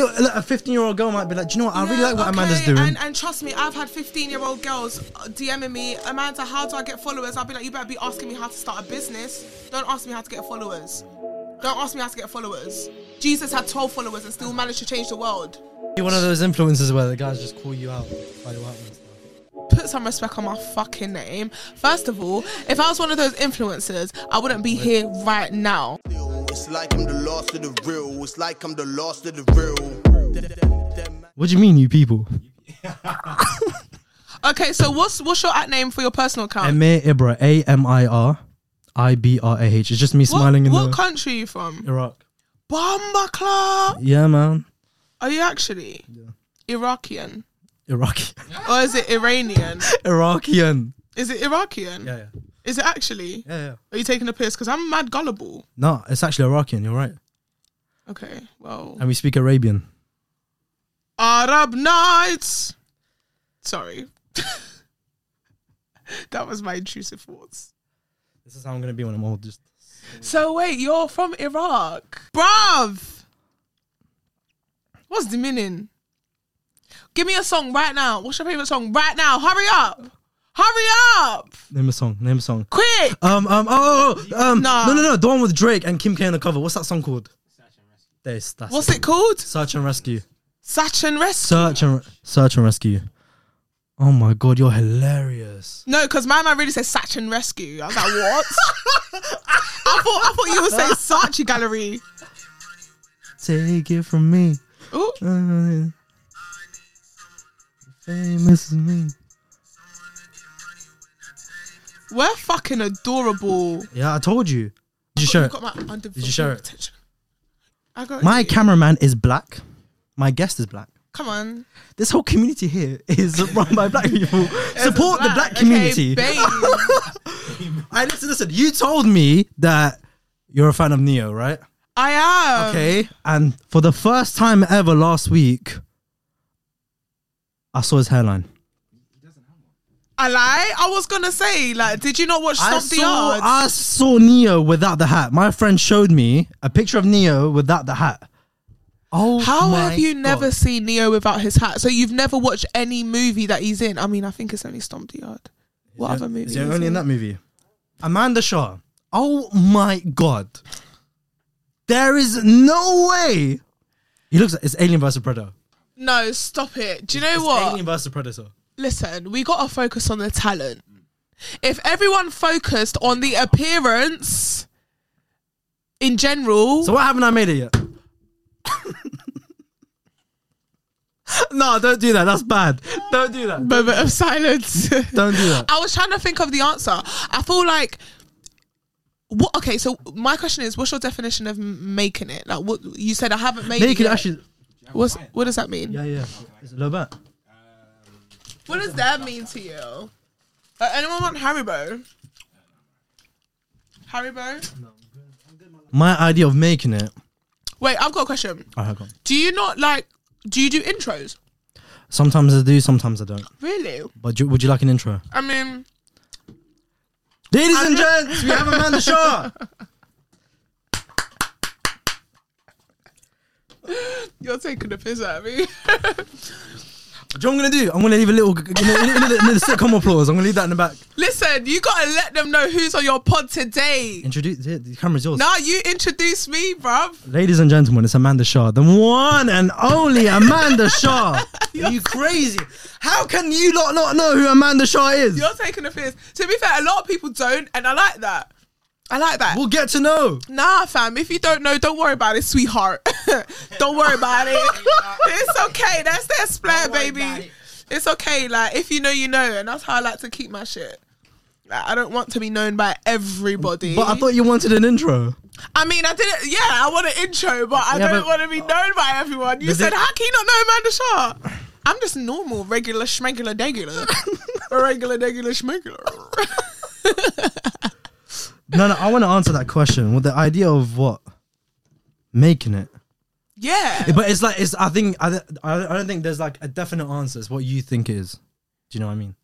a 15-year-old girl might be like, do you know what? I really like what Amanda's doing. And trust me, I've had 15-year-old girls DMing me, Amanda, how do I get followers? I'll be like, you better be asking me how to start a business. Don't ask me how to get followers. Don't ask me how to get followers. Jesus had 12 followers and still managed to change the world. You're one of those influencers where the guys just call you out, call you out. Put some respect on my fucking name. First of all, if I was one of those influencers, I wouldn't be here right now. It's like I'm the last of the real. It's like I'm the last of the real. What do you mean, you people? Okay, so what's your at name for your personal account? Amir Ibrah, AMIR IBRAH. It's just me smiling in the... What country are you from? Iraq. Bombaclaw. Yeah, man. Are you actually? Yeah. Iraqian. Iraqi. Or is it Iranian? Iraqian. Is it Iraqian? Yeah, yeah. Is it actually? Yeah, yeah. Are you taking a piss? Because I'm mad gullible. No, it's actually Iraqian, you're right. Okay, well... And we speak Arabian. Arab Nights! Sorry. That was my intrusive thoughts. This is how I'm going to be when I'm old. Just. So wait, you're from Iraq. Bruv! What's the meaning? Give me a song right now. What's your favourite song right now? Hurry up. Hurry up. Name a song. Name a song. Quick. No, the one with Drake and Kim K on the cover. What's that song called? Search and Rescue. What's it called? Search and Rescue. Search and Rescue. Search and Rescue. Oh my God, you're hilarious. No, because my man really said Search and Rescue. I was like, what? I thought you would say Saatchi Gallery. Take it from me. Ooh. Famous me. We're fucking adorable. Yeah, I told you. Did you share it? My cameraman is black. My guest is black. Come on. This whole community here is run by black people. Support the black community. Okay, babe. Listen. You told me that you're a fan of Neo, right? I am. Okay. And for the first time ever last week, I saw his hairline. He doesn't have one. I lie? I was going to say, like, did you not watch Stomp the Yard? I saw Neo without the hat. My friend showed me a picture of Neo without the hat. Oh, how have you never seen Neo without his hat? So you've never watched any movie that he's in? I mean, I think it's only Stomp the Yard. What other movie? Is he only in that movie? Amanda Char. Oh, my God. There is no way. He looks like... It's Alien vs. Predator. No, stop it. Do you know what? Alien vs. Predator. Listen, we got to focus on the talent. If everyone focused on the appearance in general... So why haven't I made it yet? No, don't do that. That's bad. Don't do that. Moment of silence. Don't do that. I was trying to think of the answer. I feel like... What? Okay, so my question is, what's your definition of making it? Like, what you said, I haven't made it yet. What does that mean? Yeah, yeah. It's a little bit. What does that mean to you? Anyone want Haribo? Haribo? No, I'm good. My idea of making it. Wait, I've got a question. Alright, go on. Do you do intros? Sometimes I do, sometimes I don't. Really? But would you like an intro? I mean... Ladies and gents, we have Amanda Char. You're taking a piss at me. Do you know what I'm going to do? I'm going to leave a little sitcom applause. I'm going to leave that in the back. Listen, you got to let them know who's on your pod today. The camera's yours. No, you introduce me, bruv. Ladies and gentlemen, it's Amanda Char. The one and only Amanda Char. Are you crazy? How can you lot not know who Amanda Char is? You're taking a piss. To be fair, a lot of people don't, and I like that. We'll get to know. Nah, fam. If you don't know, don't worry about it, sweetheart. Don't worry about it. It's okay. That's their splair, baby. It's okay. Like, if you know, you know. And that's how I like to keep my shit. Like, I don't want to be known by everybody. But I thought you wanted an intro. I mean, I didn't. Yeah, I want an intro, but I don't want to be known by everyone. You said, how can you not know Amanda Char? I'm just normal, regular, schmegular, degular. Regular, degular, schmegular. No, I want to answer that question with the idea of what? Making it. Yeah. But it's like, I don't think there's like a definite answer. It's what you think it is. Do you know what I mean?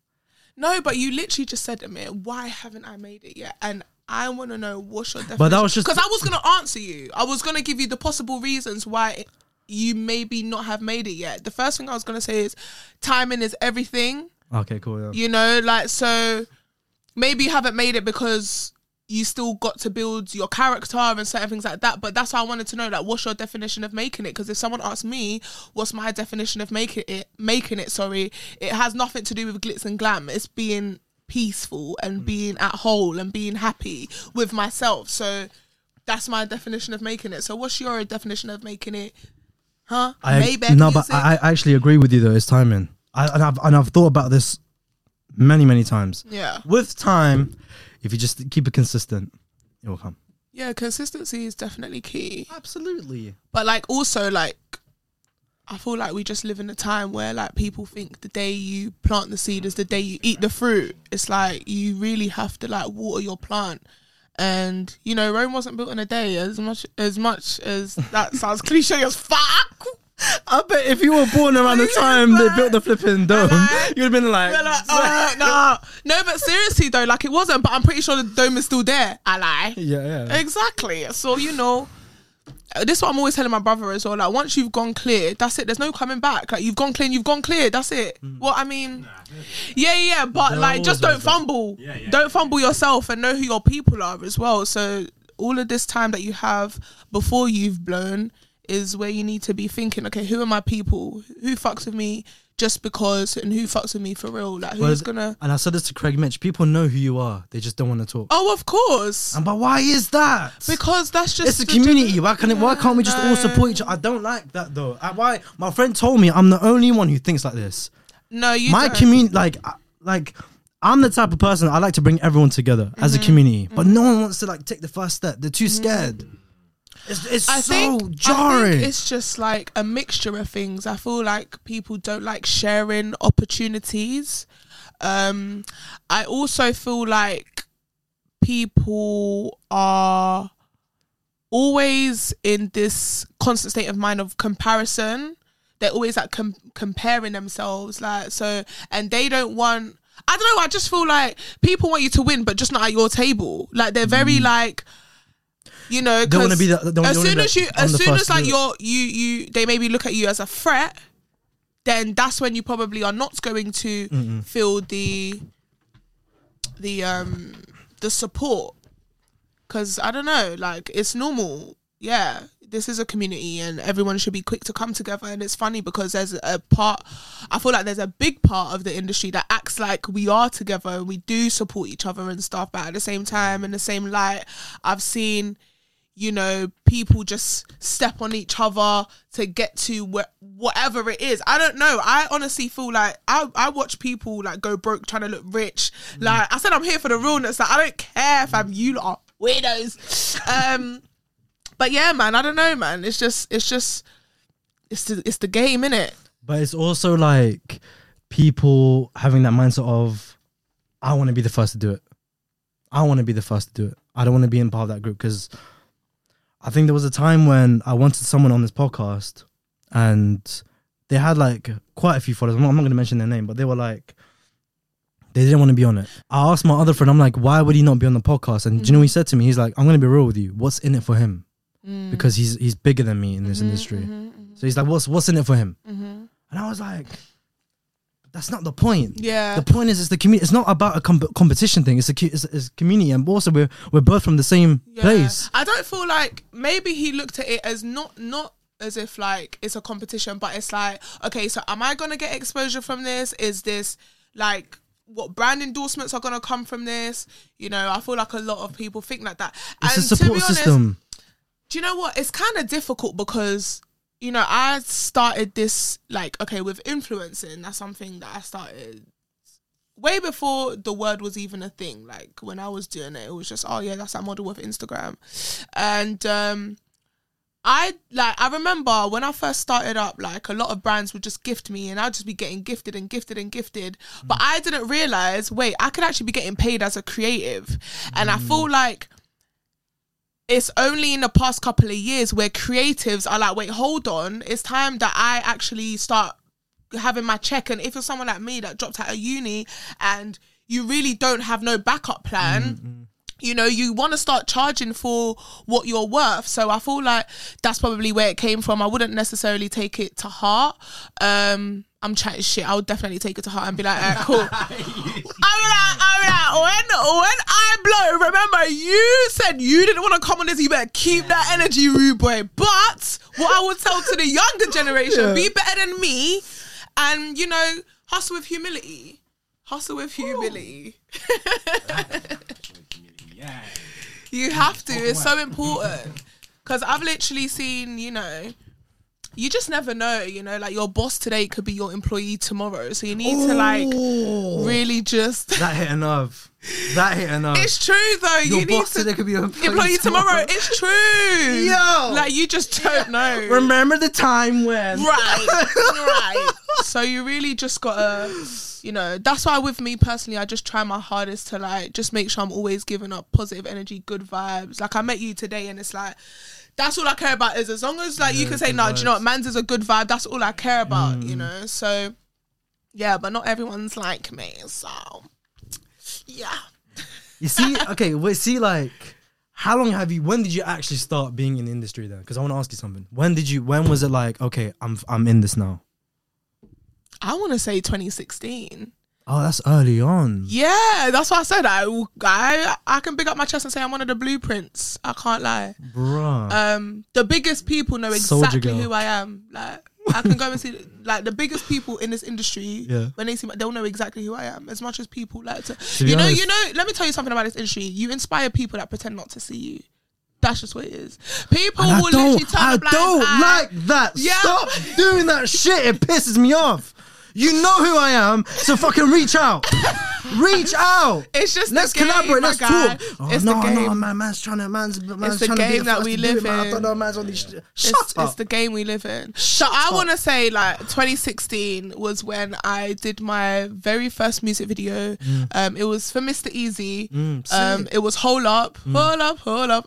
No, but you literally just said, Amir, why haven't I made it yet? And I want to know what's your definition. But that was just... Because I was going to answer you. I was going to give you the possible reasons why you maybe not have made it yet. The first thing I was going to say is timing is everything. Okay, cool. Yeah. You know, like, so maybe you haven't made it because you still got to build your character and certain things like that. But that's why I wanted to know, like, what's your definition of making it? Because if someone asks me, what's my definition of making it, it has nothing to do with glitz and glam. It's being peaceful and being at whole and being happy with myself. So that's my definition of making it. So what's your definition of making it? Huh? But I actually agree with you though. It's timing. I've thought about this many times. Yeah. With time, if you just keep it consistent, it will come. Yeah, consistency is definitely key. Absolutely. But like also like, I feel like we just live in a time where like people think the day you plant the seed is the day you eat the fruit. It's like you really have to like water your plant. And you know, Rome wasn't built in a day. As much as that sounds cliche as fuck, I bet if you were born around the time they built the flipping dome, you'd have been like no, but seriously though, like it wasn't. But I'm pretty sure the dome is still there. I lie. Yeah. Exactly. So you know, this is what I'm always telling my brother as well. Like once you've gone clear, that's it. There's no coming back. Like you've gone clear. That's it. Well, I mean, yeah. But no, like, just don't fumble. Yeah. Don't fumble yourself, and know who your people are as well. So all of this time that you have before you've blown is where you need to be thinking, okay, who are my people? Who fucks with me just because, and who fucks with me for real? Like, who's gonna... And I said this to Craig Mitch, people know who you are. They just don't want to talk. Oh, of course. But why is that? Because that's just... It's a community. Why can't we just all support each other? I don't like that, though. Why? My friend told me I'm the only one who thinks like this. No, you don't. My community... Like, I'm the type of person, I like to bring everyone together as a community. But no one wants to, like, take the first step. They're too scared. It's jarring. I think it's just like a mixture of things. I feel like people don't like sharing opportunities. I also feel like people are always in this constant state of mind of comparison. They're always like comparing themselves, like, so, and they don't want... I don't know. I just feel like people want you to win, but just not at your table. Like they're very like... You know, because as soon as they maybe look at you as a threat, then that's when you probably are not going to feel the support. Because I don't know, like it's normal. Yeah, this is a community, and everyone should be quick to come together. And it's funny because there's a part, I feel like there's a big part of the industry that acts like we are together and we do support each other and stuff. But at the same time, in the same light, I've seen, you know, people just step on each other to get to whatever it is. I don't know. I honestly feel like I watch people like go broke trying to look rich. Like I said, I'm here for the realness. Like I don't care, fam. You lot are weirdos. But yeah, man, I don't know, man. It's the game, innit? But it's also like people having that mindset of, I want to be the first to do it. I don't want to be in part of that group, because I think there was a time when I wanted someone on this podcast and they had like quite a few followers. I'm not going to mention their name, but they were like, they didn't want to be on it. I asked my other friend, I'm like, why would he not be on the podcast? And do you know what he said to me? He's like, I'm going to be real with you. What's in it for him? Because he's bigger than me in this industry. So he's like, what's in it for him? And I was like, that's not the point. Yeah. The point is, it's the community. It's not about a competition thing. It's a community. And also we're both from the same place. I don't feel like, maybe he looked at it as not as if like it's a competition, but it's like, okay, so am I going to get exposure from this? Is this like... what brand endorsements are going to come from this? You know, I feel like a lot of people think like that. It's a support system. Do you know what? It's kind of difficult because, you know, I started this, like, okay, with influencing. That's something that I started way before the word was even a thing. Like, when I was doing it, it was just, oh, yeah, that's that model with Instagram. And I remember when I first started up, like a lot of brands would just gift me and I'd just be getting gifted. But I didn't realize, wait, I could actually be getting paid as a creative. And I feel like it's only in the past couple of years where creatives are like, wait, hold on. It's time that I actually start having my check. And if you're someone like me that dropped out of uni and you really don't have no backup plan, you know, you want to start charging for what you're worth. So I feel like that's probably where it came from. I wouldn't necessarily take it to heart. I'm chatting shit. I would definitely take it to heart and be like, all right, cool. When I blow, remember you said you didn't want to come on this. You better keep that energy, rude boy. But what I would tell to the younger generation, be better than me and, you know, hustle with humility. Hustle with humility. Yeah. You have to. It's so important. Because I've literally seen, you know, you just never know, you know, like your boss today could be your employee tomorrow. So you need to like really just... That hit enough. It's true though. Your boss today could be your employee tomorrow. It's true. Yo. Like you just don't know. Remember the time when... Right. So you really just gotta... You know, that's why with me personally, I just try my hardest to like just make sure I'm always giving up positive energy, good vibes. Like I met you today and it's like, that's all I care about is as long as like you can say, no, do you know what, man's is a good vibe. That's all I care about, you know? So yeah, but not everyone's like me. So yeah. You see, okay, well see like, how long have you, when did you actually start being in the industry then? Because I want to ask you something. When was it like, okay, I'm in this now? I want to say 2016. Oh, that's early on. Yeah, that's what I said. I can big up my chest and say I'm one of the blueprints. I can't lie. Bruh. The biggest people know exactly who I am. Like, I can go and see, like, the biggest people in this industry, when they see me, they'll know exactly who I am, as much as people like to you know, let me tell you something about this industry. You inspire people that pretend not to see you. That's just what it is. People will literally turn a blind eye. I don't like that. Yeah. Stop doing that shit. It pisses me off. You know who I am, so fucking reach out. Reach out. It's just let's the game, collaborate. Let's talk. Oh, it's the game. Man's trying to be the first to do it, man. I don't know, man's on these. Shut up. It's the game we live in. So I want to say, like, 2016 was when I did my very first music video. It was for Mr. Easy. It was Hold Up. I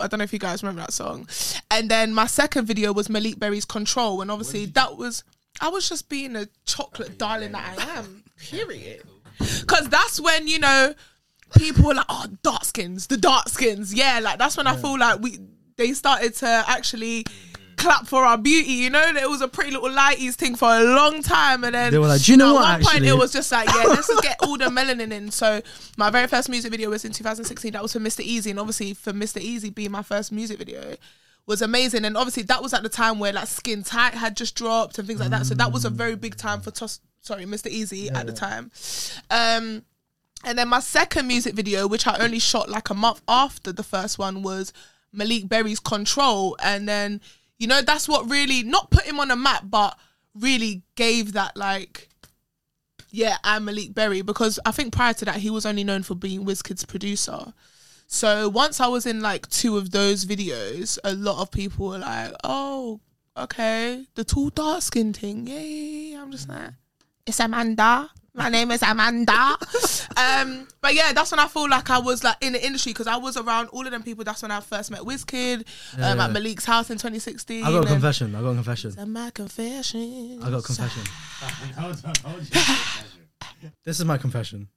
don't know if you guys remember that song. And then my second video was Malik Berry's Control, and obviously that was. I was just being a chocolate darling that I am, period. Because that's when, you know, people were like, oh, dark skins. Yeah, like that's when I feel like they started to actually clap for our beauty, you know? It was a pretty little lighties thing for a long time. And then they were like, do you know what, at one point it was just like, yeah, let's just get all the melanin in. So my very first music video was in 2016. That was for Mr. Easy. And obviously for Mr. Easy being my first music video, was amazing. And obviously that was at the time where like Skin Tight had just dropped and things like that, so that was a very big time for Mr. Easy at the time. And then my second music video, which I only shot like a month after the first one, was Malik Berry's Control. And then, you know, that's what really not put him on the map, but really gave that like, yeah, I'm Malik Berry, because I think prior to that he was only known for being Wizkid's producer. So once I was in like two of those videos, a lot of people were like, oh, okay, the tall dark skin thing. Yay. I'm just like, it's Amanda. My name is Amanda. But yeah, that's when I feel like I was like in the industry, because I was around all of them people. That's when I first met Wizkid at Malik's house in 2016. I got a confession. It's my confession. I got a confession. This is my confession.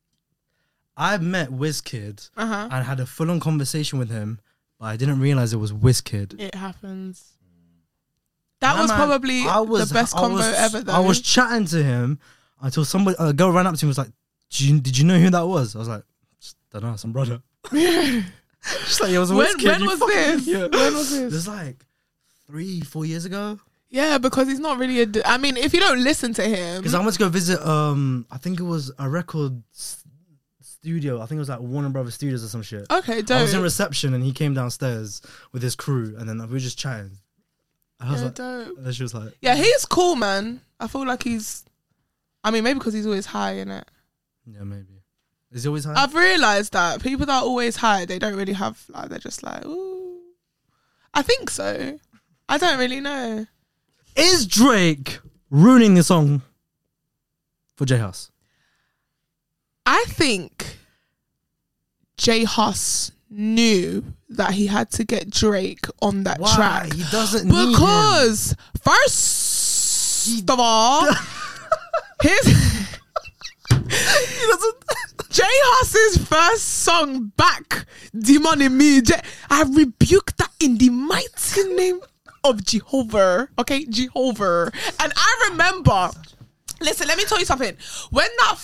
I met Wizkid and had a full-on conversation with him, but I didn't realize it was Wizkid. It happens. That was probably the best convo ever, though. I was chatting to him until a girl ran up to him and was like, did you know who that was? I was like, don't know, some brother. She's like, it was Wizkid. When was this? It was like 3-4 years ago. Yeah, because he's not really I mean, if you don't listen to him... Because I went to go visit, I think it was a record... studio, I think it was like Warner Brothers Studios or some shit. Okay, dope. I was in reception and he came downstairs with his crew, and then we were just chatting. I was like, dope. And she was like, yeah, he's cool, man. I feel like he's, I mean, maybe because he's always high, innit? Yeah, maybe. Is he always high? I've realised that people that are always high, they don't really have, like, they're just like, ooh. I think so. I don't really know. Is Drake ruining the song for J Hus? I think J Hus knew that he had to get Drake on that track. He doesn't need him. Because first of all, his J Hus's first song back, Demon in Me. I rebuke that in the mighty name of Jehovah. Okay, Jehovah. And I remember, listen, let me tell you something. When that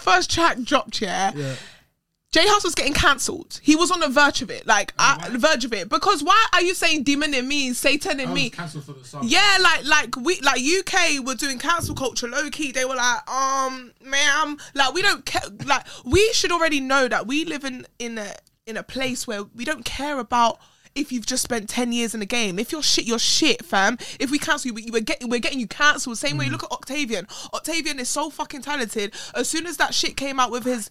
first track dropped, yeah. J Hus was getting cancelled. He was on the verge of it. Because why are you saying demon in me, Satan in me? Cancelled for the song. Yeah, like UK were doing cancel culture low key. They were like, ma'am, like we don't care. Like we should already know that we live in a place where we don't care about if you've just spent 10 years in the game. If you're shit, fam. If we cancel you, we're getting you cancelled. Same way, look at Octavian. Octavian is so fucking talented. As soon as that shit came out with his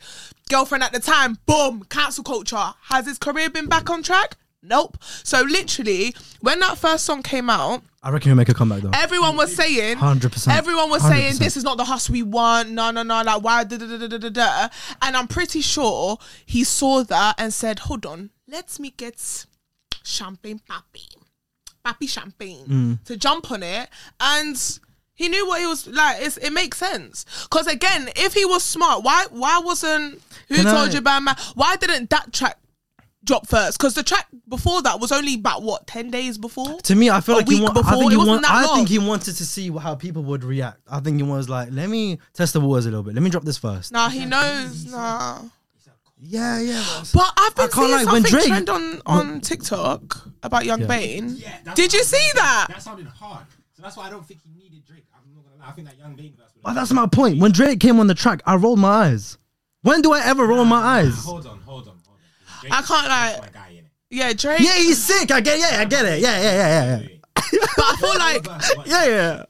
girlfriend at the time, boom, cancel culture. Has his career been back on track? Nope. So literally, when that first song came out, I reckon he'll make a comeback though. Everyone was saying 100%. Everyone was saying this is not the Hus we want. No. Like why? And I'm pretty sure he saw that and said, hold on, let me get champagne papi champagne to jump on it. And he knew what he was like. It makes sense, because again, if he was smart, why wasn't who Can told I... you about man, why didn't that track drop first? Because the track before that was only about 10 days before. To me, I feel I think he wanted to see how people would react. I think he was like, let me test the waters a little bit, let me drop this first. He knows. Yeah. But I've been seeing something trend on TikTok about Young Bane. Yeah, did you see that? That sounded hard. So that's why I don't think he needed Drake. I'm not gonna lie. I think that Young Bane verse. But that's my point. When Drake came on the track, I rolled my eyes. When do I ever roll my eyes? Hold on. Drake, I can't like. My guy, innit? Yeah, Drake. Yeah, he's sick. I get it. Yeah. But I feel like. Yeah.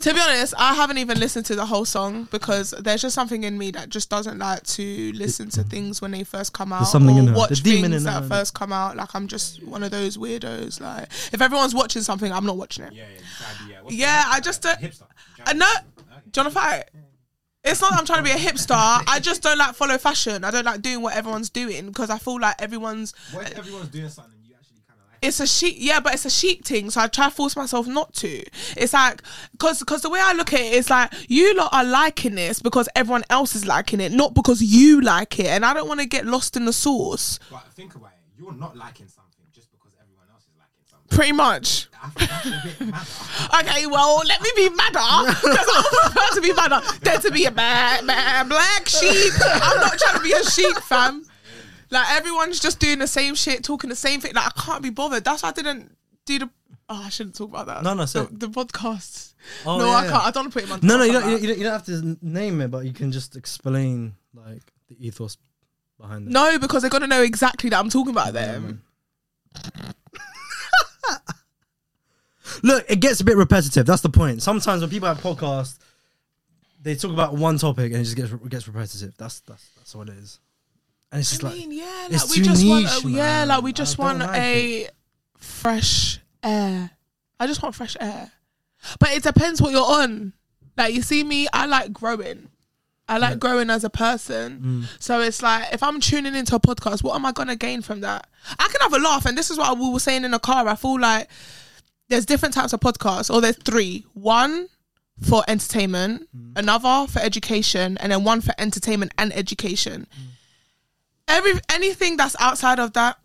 To be honest, I haven't even listened to the whole song, because there's just something in me that just doesn't like to listen to things when they first come out, or watch things that first come out. Like I'm just one of those weirdos. Like if everyone's watching something, I'm not watching it. Yeah. I just don't. No, do you want to fight? It's not that I'm trying to be a hipster. I just don't like follow fashion. I don't like doing what everyone's doing, because I feel like everyone's. What if everyone's doing something? It's a sheep, but it's a sheep thing. So I try to force myself not to. It's like, because the way I look at it is like, you lot are liking this because everyone else is liking it, not because you like it. And I don't want to get lost in the sauce. But think about it. You're not liking something just because everyone else is liking something. Pretty much. I think that's a bit madder. Okay, well, let me be madder, because I'm about to be madder than to be a bad black sheep. I'm not trying to be a sheep, fam. Like everyone's just doing the same shit, talking the same thing. Like I can't be bothered. That's why I didn't do the. Oh, I shouldn't talk about that. No, so the podcast. Oh, no, yeah, I can't. I don't want to put it in my. No, you don't have to name it, but you can just explain like the ethos behind it. No, because they're gonna know exactly that I'm talking about them. Look, it gets a bit repetitive. That's the point. Sometimes when people have podcasts, they talk about one topic and it just gets repetitive. That's what it is. And it's we just want fresh air. I just want fresh air. But it depends what you're on. Like, you see me, I like growing. I like growing as a person. So it's like, if I'm tuning into a podcast, what am I going to gain from that? I can have a laugh. And this is what we were saying in the car. I feel like there's different types of podcasts, or there's three. One for entertainment, another for education, and then one for entertainment and education. Anything that's outside of that,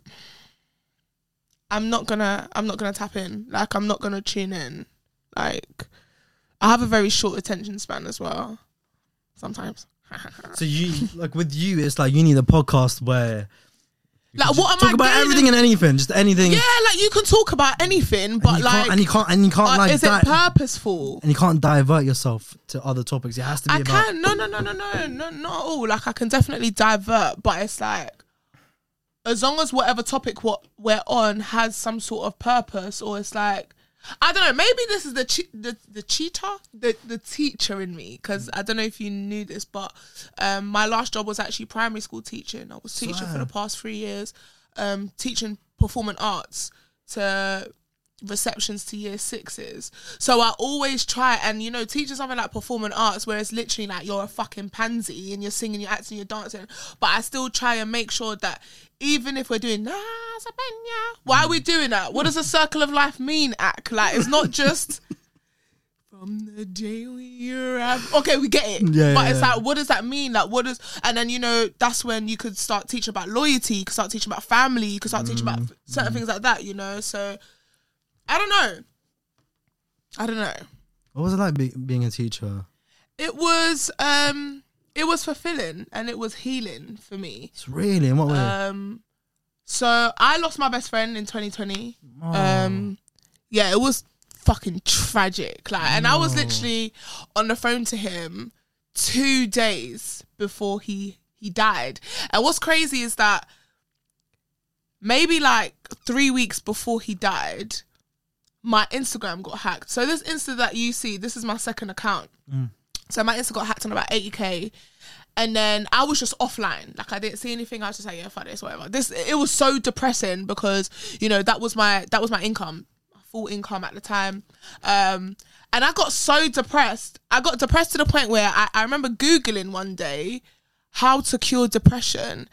I'm not gonna tap in. Like I'm not gonna tune in. Like I have a very short attention span as well. Sometimes. So you like with you, it's like you need a podcast where like what am talk I about getting? Everything and anything, just anything. Yeah, like you can talk about anything, but you can't like is it purposeful? And you can't divert yourself to other topics. It has to be. No, not at all. Like I can definitely divert, but it's like as long as whatever topic what we're on has some sort of purpose, or it's like I don't know. Maybe this is the teacher in me, because I don't know if you knew this, but my last job was actually primary school teaching. I was teaching for the past 3 years, teaching performing arts to receptions to year sixes. So I always try and, you know, teaching something like performing arts where it's literally like you're a fucking pansy and you're singing, you're acting, you're dancing. But I still try and make sure that even if we're doing why are we doing that? What does a circle of life mean? Like it's not just From the day we arrived. Okay, we get it. Yeah, but yeah, it's like, what does that mean? Like, what does... And then, you know, that's when you could start teaching about loyalty. You could start teaching about family. You could start teaching about certain things like that, you know? So, I don't know. What was it like being a teacher? It was fulfilling and it was healing for me. It's really? In what way? So I lost my best friend in 2020. Oh. Yeah, it was fucking tragic. Like, and I was literally on the phone to him 2 days before he died. And what's crazy is that maybe like 3 weeks before he died, my Instagram got hacked. So this Insta that you see, this is my second account. Mm. So my Insta got hacked on about 80k, and then I was just offline. Like, I didn't see anything. I was just like, yeah, fuck this, whatever. It was so depressing because, you know, that was my income, full income at the time. And I got so depressed. I got depressed to the point where I remember Googling one day how to cure depression,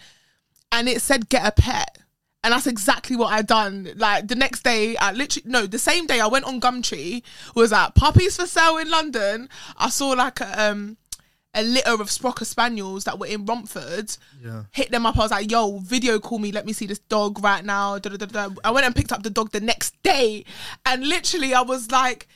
and it said get a pet. And that's exactly what I done. Like, the same day I went on Gumtree, was like, puppies for sale in London. I saw like a litter of Sprocker Spaniels that were in Romford. Yeah. Hit them up. I was like, yo, video call me. Let me see this dog right now. Da, da, da, da. I went and picked up the dog the next day. And literally I was like,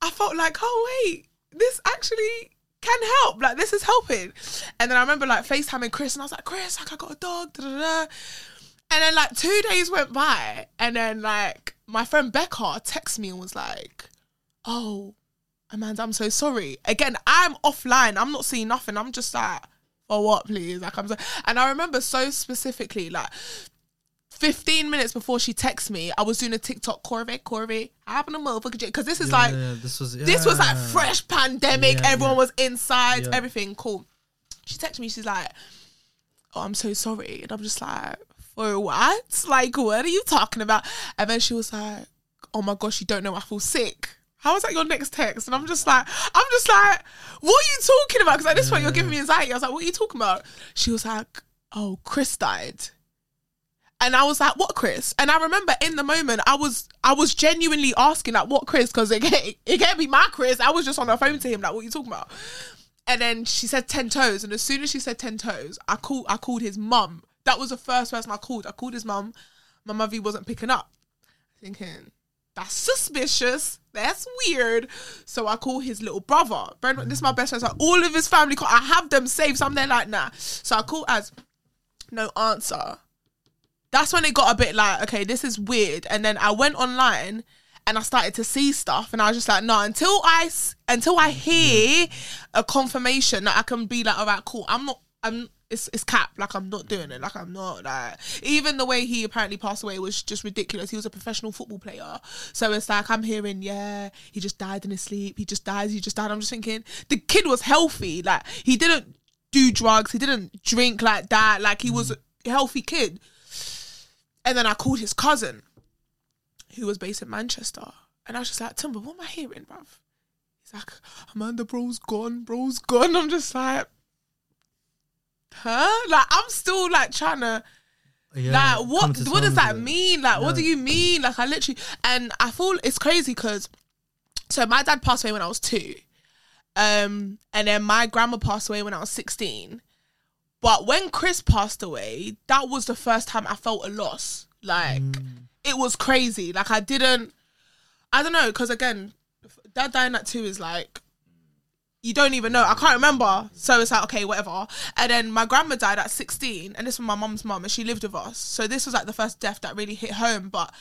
I felt like, oh wait, this actually can help. Like, this is helping. And then I remember like FaceTiming Chris, and I was like, Chris, like, I got a dog. Da, da, da. And then, like, 2 days went by, and then, like, my friend Becca texted me and was like, oh, Amanda, I'm so sorry. Again, I'm offline. I'm not seeing nothing. I'm just like, oh, what, please? Like, I'm so... And I remember so specifically, like, 15 minutes before she texted me, I was doing a TikTok, Corvette, I have a motherfucking J. Because this is, this was like, fresh pandemic. Yeah, everyone was inside, everything cool. She texted me. She's like, oh, I'm so sorry. And I'm just like... or what? Like, what are you talking about? And then she was like, oh my gosh, you don't know, I feel sick. How is that your next text? And I'm just like, what are you talking about? Because at this point, you're giving me anxiety. I was like, what are you talking about? She was like, oh, Chris died. And I was like, what Chris? And I remember in the moment, I was genuinely asking, like, what Chris? Because it can't be my Chris. I was just on the phone to him, like, what are you talking about? And then she said 10 toes. And as soon as she said 10 toes, I called his mum. That was the first person I called. I called his mum. My mother wasn't picking up. Thinking, that's suspicious. That's weird. So I called his little brother. This is my best friend. So all of his family call. I have them saved. So I'm there like, nah. So I called as no answer. That's when it got a bit like, okay, this is weird. And then I went online and I started to see stuff. And I was just like, no, until I hear a confirmation that I can be like, all right, cool. It's cap. Like, I'm not doing it. Like, I'm not, like... Even the way he apparently passed away was just ridiculous. He was a professional football player. So it's like, I'm hearing, yeah, he just died in his sleep. He just died. I'm just thinking, the kid was healthy. Like, he didn't do drugs. He didn't drink like that. Like, he was a healthy kid. And then I called his cousin, who was based in Manchester. And I was just like, Timber, what am I hearing, bruv? He's like, Amanda, bro's gone. I'm just like... Huh? Like, I'm still like trying to like what does that mean? Like, what do you mean? Like, I literally, and I feel it's crazy because so my dad passed away when I was 2, and then my grandma passed away when I was 16. But when Chris passed away, that was the first time I felt a loss. Like, it was crazy. Like, I don't know, because again, dad dying at 2 is like, you don't even know. I can't remember. So it's like, okay, whatever. And then my grandma died at 16, and this was my mum's mum, and she lived with us. So this was like the first death that really hit home. But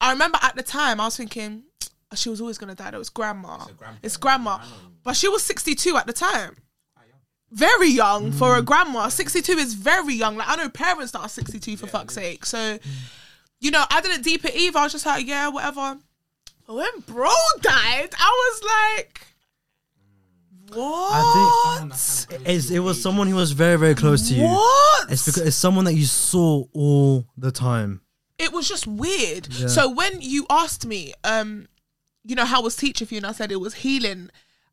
I remember at the time I was thinking, she was always going to die. That was grandma. It's grandma. But she was 62 at the time. Very young for a grandma. 62 is very young. Like, I know parents that are 62 for fuck's sake. So, you know, I didn't deep it either. I was just like, yeah, whatever. But when bro died, I was like... What? I think it was someone who was very, very close to you. What? It's because it's someone that you saw all the time. It was just weird. Yeah. So when you asked me, you know, how was teacher for you? And I said it was healing.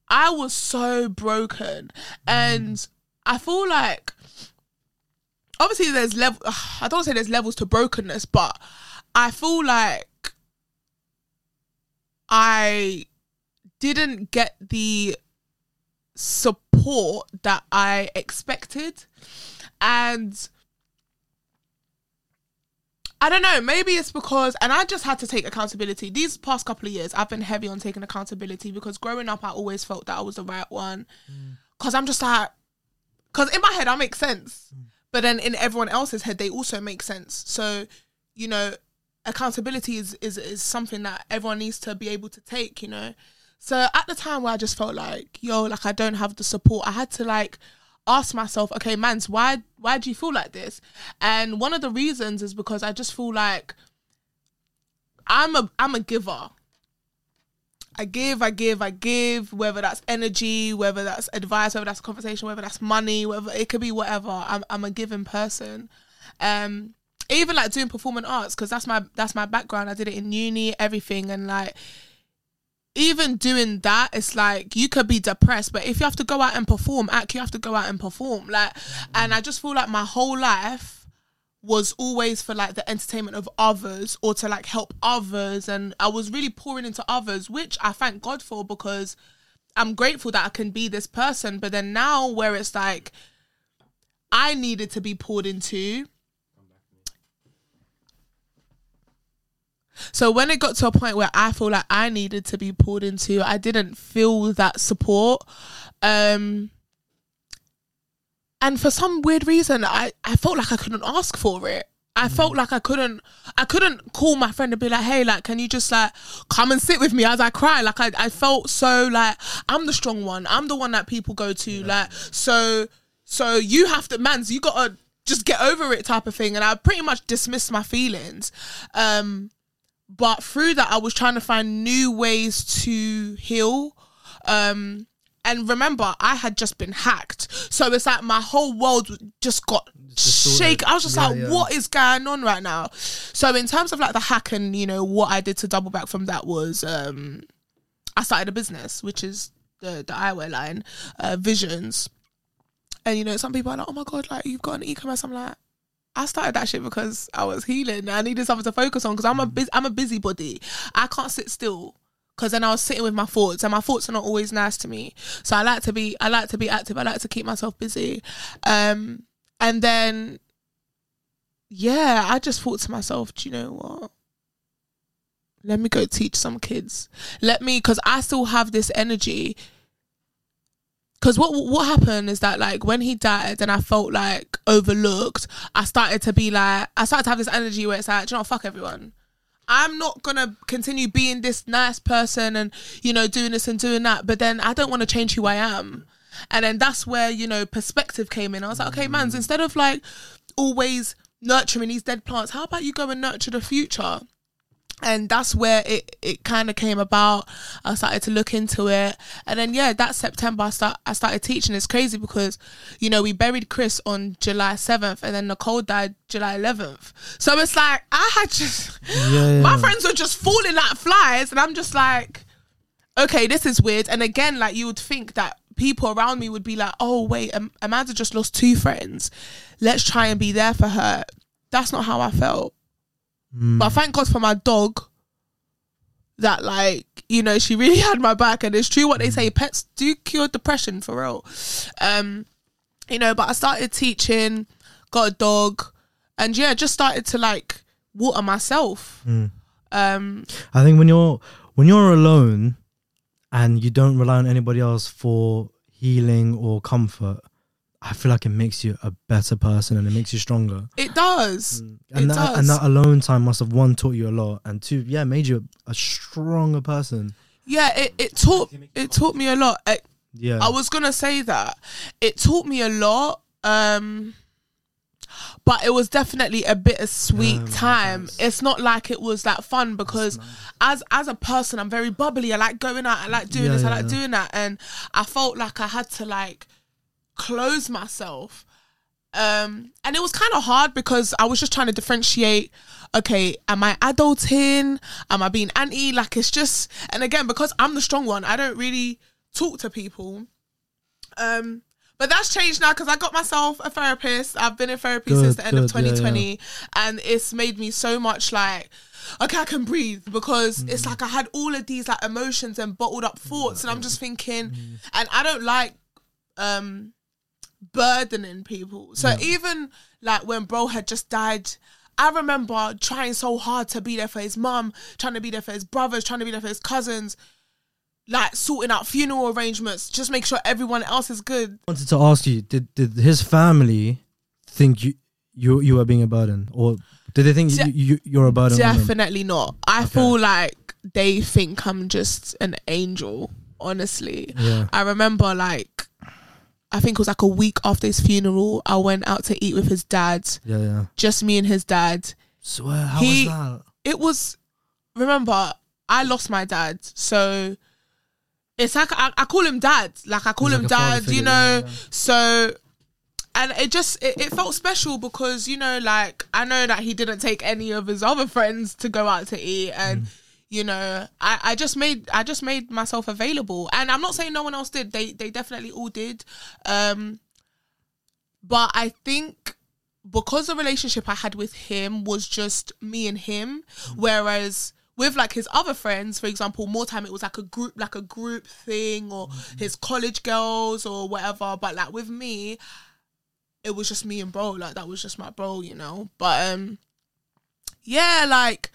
I was so broken. And I feel like, obviously there's level. I don't say there's levels to brokenness, but I feel like I didn't get the support that I expected. And I don't know, maybe it's because, and I just had to take accountability. These past couple of years, I've been heavy on taking accountability, because growing up, I always felt that I was the right one. Because I'm just like, because in my head, I make sense. But then in everyone else's head, they also make sense. So, you know, accountability is something that everyone needs to be able to take, you know. So at the time where I just felt like, yo, like, I don't have the support, I had to like ask myself, okay, mans, why do you feel like this? And one of the reasons is because I just feel like I'm a giver. I give, whether that's energy, whether that's advice, whether that's conversation, whether that's money, whether it could be whatever. I'm a giving person. Even like doing performing arts, because that's my background. I did it in uni, everything, and like even doing that, it's like you could be depressed, but if you have to go out and perform, you have to go out and perform. Like, and I just feel like my whole life was always for like the entertainment of others, or to like help others, and I was really pouring into others, which I thank God for, because I'm grateful that I can be this person. But then now where it's like I needed to be poured into. So when it got to a point where I feel like I needed to be pulled into, I didn't feel that support. And for some weird reason, I felt like I couldn't ask for it. I felt like I couldn't call my friend and be like, hey, like, can you just like come and sit with me as I cry? Like, I felt so like I'm the strong one. I'm the one that people go to. Yeah. Like, so you have to, mans, you got to just get over it type of thing. And I pretty much dismissed my feelings. But through that, I was trying to find new ways to heal. And remember, I had just been hacked. So it's like my whole world just got shaken. I was just what is going on right now? So in terms of like the hack and, you know, what I did to double back from that was I started a business, which is the eyewear line, Visions. And, you know, some people are like, oh, my God, like, you've got an e-commerce. I'm like, I started that shit because I was healing. I needed something to focus on, because I'm a busybody. I can't sit still, because then I was sitting with my thoughts, and my thoughts are not always nice to me. So I like to be active. I like to keep myself busy. And then, yeah, I just thought to myself, do you know what? Let me go teach some kids. Because I still have this energy. Because what happened is that, like, when he died and I felt, like, overlooked, I started to have this energy where it's like, do you know, fuck everyone. I'm not going to continue being this nice person and, you know, doing this and doing that. But then I don't want to change who I am. And then that's where, you know, perspective came in. I was like, okay, mans, instead of, like, always nurturing these dead plants, how about you go and nurture the future? And that's where it kind of came about. I started to look into it. And then, yeah, that September, I started teaching. It's crazy because, you know, we buried Kris on July 7th and then Nicole died July 11th. So it's like, I had just... Yeah. My friends were just falling like flies. And I'm just like, okay, this is weird. And again, like, you would think that people around me would be like, oh, wait, Amanda just lost two friends. Let's try and be there for her. That's not how I felt. But thank God for my dog that, like, you know, she really had my back. And it's true what they say, pets do cure depression for real. You know, but I started teaching, got a dog, and yeah, just started to like water myself. I think when you're alone and you don't rely on anybody else for healing or comfort, I feel like it makes you a better person and it makes you stronger. It does. It does. And that alone time must have, one, taught you a lot, and two, yeah, made you a stronger person. Yeah, it taught me a lot. I was going to say that. It taught me a lot, but it was definitely a bittersweet time. It's not like it was that fun, because as a person, I'm very bubbly. I like going out. I like doing this. I like doing that. And I felt like I had to like... close myself, and it was kind of hard because I was just trying to differentiate, okay, am I adulting, am I being anti? Like, it's just, and again, because I'm the strong one, I don't really talk to people, But that's changed now because I got myself a therapist. I've been in therapy since the end of 2020, and it's made me so much like, okay, I can breathe, because it's like I had all of these like emotions and bottled up thoughts, and I'm just thinking, and I don't like burdening people. So even like when bro had just died, I remember trying so hard to be there for his mum, trying to be there for his brothers, trying to be there for his cousins, like sorting out funeral arrangements, just make sure everyone else is good. I wanted to ask you, did his family think you were being a burden, or did they think you're a burden? Definitely not. I feel like they think I'm just an angel, honestly. Yeah. I remember like, I think it was like a week after his funeral, I went out to eat with his dad. Yeah, yeah. Just me and his dad. Swear, how was that? It was, remember, I lost my dad. So it's like, I call him dad. Like, I call him like dad, you know. Yeah, yeah. So, and it just, it felt special because, you know, like, I know that he didn't take any of his other friends to go out to eat. And, you know, I just made myself available, and I'm not saying no one else did. They definitely all did, but I think because the relationship I had with him was just me and him, whereas with like his other friends, for example, more time it was like a group thing, or his college girls or whatever. But like with me, it was just me and bro. Like that was just my bro, you know. But yeah, like.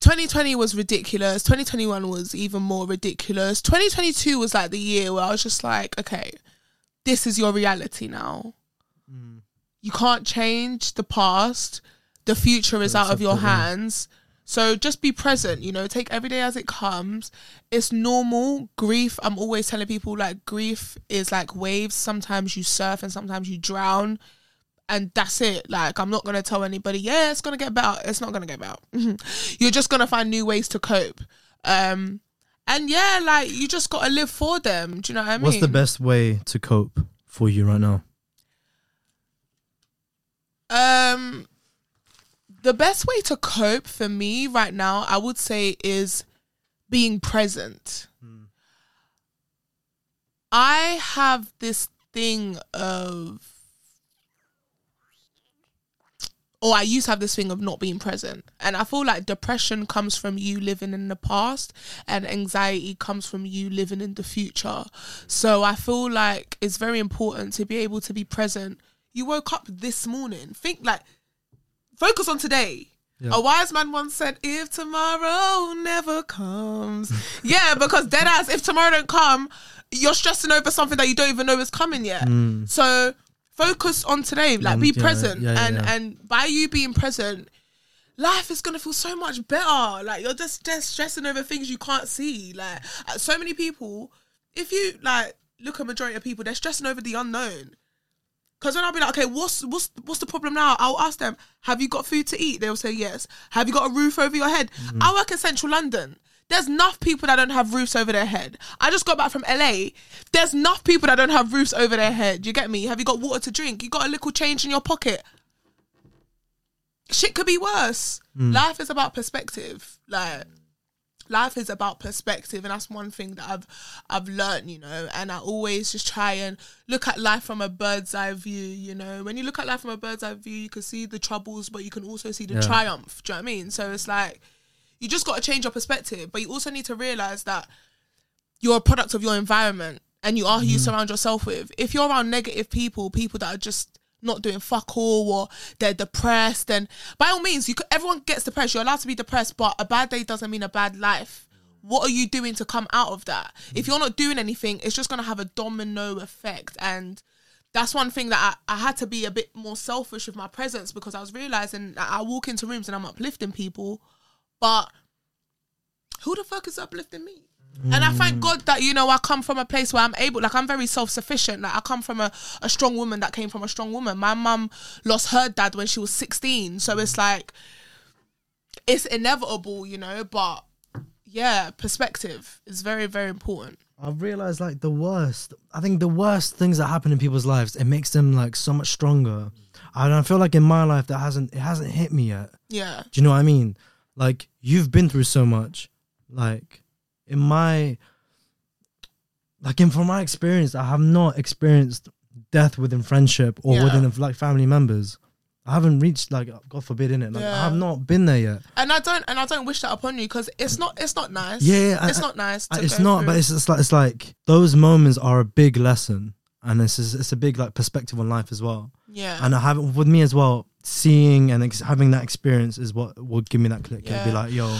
2020 was ridiculous. 2021 was even more ridiculous. 2022 was like the year where I was just like, okay, this is your reality now. You can't change the past. The future is out of your hands. So just be present, you know, take every day as it comes. It's normal. Grief, I'm always telling people, like, grief is like waves. Sometimes you surf and sometimes you drown. And that's it. Like, I'm not going to tell anybody, yeah, it's going to get better. It's not going to get better. You're just going to find new ways to cope. And yeah, like, you just got to live for them. Do you know what I mean? What's the best way to cope for you right now? The best way to cope for me right now, I would say, is being present. I have this thing of... Or I used to have this thing of not being present. And I feel like depression comes from you living in the past, and anxiety comes from you living in the future. So I feel like it's very important to be able to be present. You woke up this morning. Think like, focus on today. Yeah. A wise man once said, if tomorrow never comes. Yeah, because deadass, if tomorrow don't come, you're stressing over something that you don't even know is coming yet. So... focus on today, like be present, and by you being present, life is gonna feel so much better. Like you're just stressing over things you can't see. Like so many people, if you like look at majority of people, they're stressing over the unknown. Because then I'll be like, okay, what's the problem now? I'll ask them, have you got food to eat? They'll say yes. Have you got a roof over your head? I work in central London. There's enough people that don't have roofs over their head. I just got back from LA. There's enough people that don't have roofs over their head. You get me? Have you got water to drink? You got a little change in your pocket? Shit could be worse. Life is about perspective. Like, life is about perspective, and that's one thing that I've learned, you know. And I always just try and look at life from a bird's eye view, you know. When you look at life from a bird's eye view, you can see the troubles, but you can also see the triumph. Do you know what I mean? So it's like, you just got to change your perspective, but you also need to realise that you're a product of your environment and you are who you surround yourself with. If you're around negative people, people that are just not doing fuck all, or they're depressed, then by all means, everyone gets depressed. You're allowed to be depressed, but a bad day doesn't mean a bad life. What are you doing to come out of that? If you're not doing anything, it's just going to have a domino effect. And that's one thing that I had to be a bit more selfish with my presence, because I was realising that I walk into rooms and I'm uplifting people, but who the fuck is uplifting me? And I thank God that, you know, I come from a place where I'm able, like, I'm very self-sufficient. Like, I come from a strong woman that came from a strong woman. My mum lost her dad when she was 16. So it's like, it's inevitable, you know. But yeah, perspective is very, very important. I've realised, like, the worst things that happen in people's lives, it makes them, like, so much stronger. And I feel like in my life, it hasn't hit me yet. Yeah. Do you know what I mean? Like, you've been through so much. Like, in my like, and from my experience, I have not experienced death within friendship or within like family members. I haven't reached, like, God forbid, innit? Like, I have not been there yet. And I don't wish that upon you, because it's not nice. Yeah, it's not nice. It's not, but it's like those moments are a big lesson, and it's a big, like, perspective on life as well. Yeah. And I haven't, with me as well, seeing and having that experience is what would give me that click. Yeah. It'd be like, yo.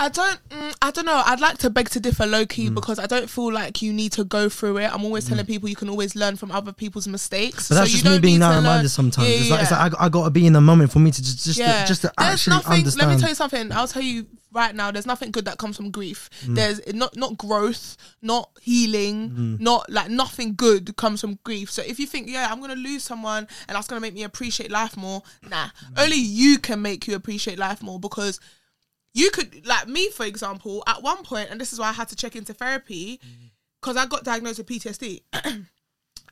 I don't know. I'd like to beg to differ low-key because I don't feel like you need to go through it. I'm always telling people you can always learn from other people's mistakes. But that's just me being narrow-minded sometimes. It's like I got to be in the moment for me to just to actually understand. Let me tell you something. I'll tell you right now, there's nothing good that comes from grief. There's not growth, not healing, not like nothing good comes from grief. So if you think, I'm going to lose someone and that's going to make me appreciate life more, nah. Only you can make you appreciate life more, because... you could, like me, for example, at one point, and this is why I had to check into therapy, because I got diagnosed with PTSD.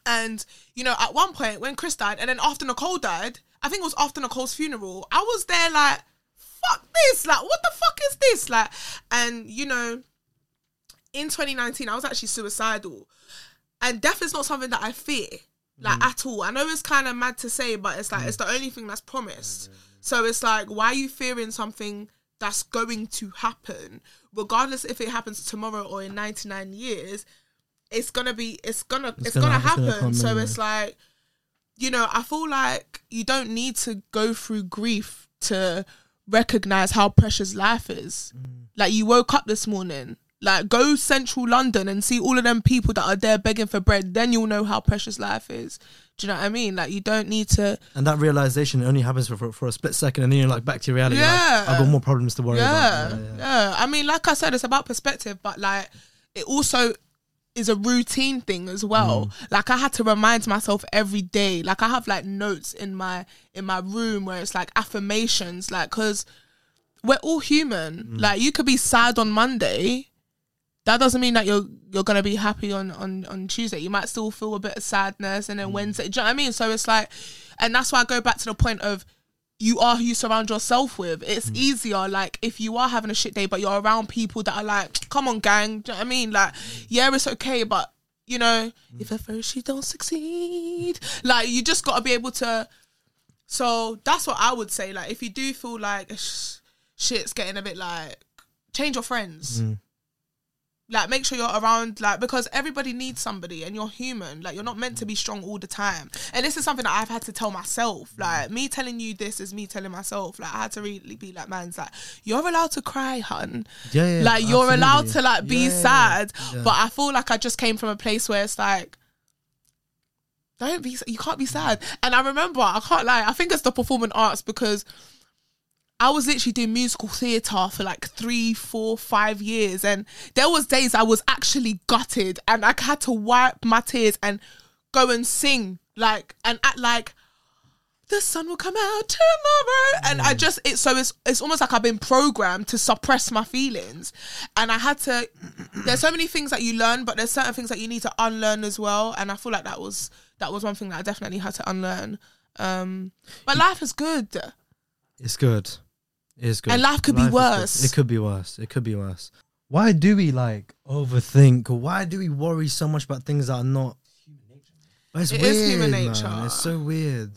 And, you know, at one point when Chris died, and then after Nicole died, I think it was after Nicole's funeral, I was there like, fuck this, like, what the fuck is this? Like, and, you know, in 2019, I was actually suicidal. And death is not something that I fear, like, at all. I know it's kind of mad to say, but it's like, it's the only thing that's promised. So it's like, why are you fearing something that's going to happen, regardless if it happens tomorrow or in 99 years? It's gonna happen. So it's like, you know, I feel like you don't need to go through grief to recognize how precious life is. Like, you woke up this morning, like, go central London and see all of them people that are there begging for bread. Then you'll know how precious life is. Do you know what I mean? Like, you don't need to... And that realisation only happens for a split second, and then you're, like, back to reality. Yeah. Like, I've got more problems to worry about. Yeah. I mean, like I said, it's about perspective, but, like, it also is a routine thing as well. Like, I had to remind myself every day. Like, I have, like, notes in my room where it's, like, affirmations. Like, because we're all human. Like, you could be sad on Monday... that doesn't mean that you're going to be happy on Tuesday. You might still feel a bit of sadness, and then Wednesday, do you know what I mean? So it's like, and that's why I go back to the point of, you are who you surround yourself with. It's easier, like, if you are having a shit day, but you're around people that are like, come on, gang, do you know what I mean? Like, yeah, it's okay, but, you know, if at first you don't succeed, like, you just got to be able to, so that's what I would say. Like, if you do feel like shit's getting a bit, like, change your friends. Like, make sure you're around, like, because everybody needs somebody, and you're human. Like, you're not meant to be strong all the time. And this is something that I've had to tell myself. Like, me telling you this is me telling myself. Like, I had to really be like, man's like, you're allowed to cry, hun. Yeah, like, you're absolutely allowed to, like, be sad. Yeah. But I feel like I just came from a place where it's like, you can't be sad. And I remember, I can't lie, I think it's the performing arts, because... I was literally doing musical theatre for like 3, 4, 5 years, and there was days I was actually gutted, and I had to wipe my tears and go and sing, like, and act like the sun will come out tomorrow. And I just, it's almost like I've been programmed to suppress my feelings, and I had to. There's so many things that you learn, but there's certain things that you need to unlearn as well. And I feel like that was one thing that I definitely had to unlearn. But life is good. It's good. It's good. And life could be worse. It could be worse. It could be worse. Why do we, like, overthink? Why do we worry so much about things that are not human nature? It is human nature. Man. It's so weird.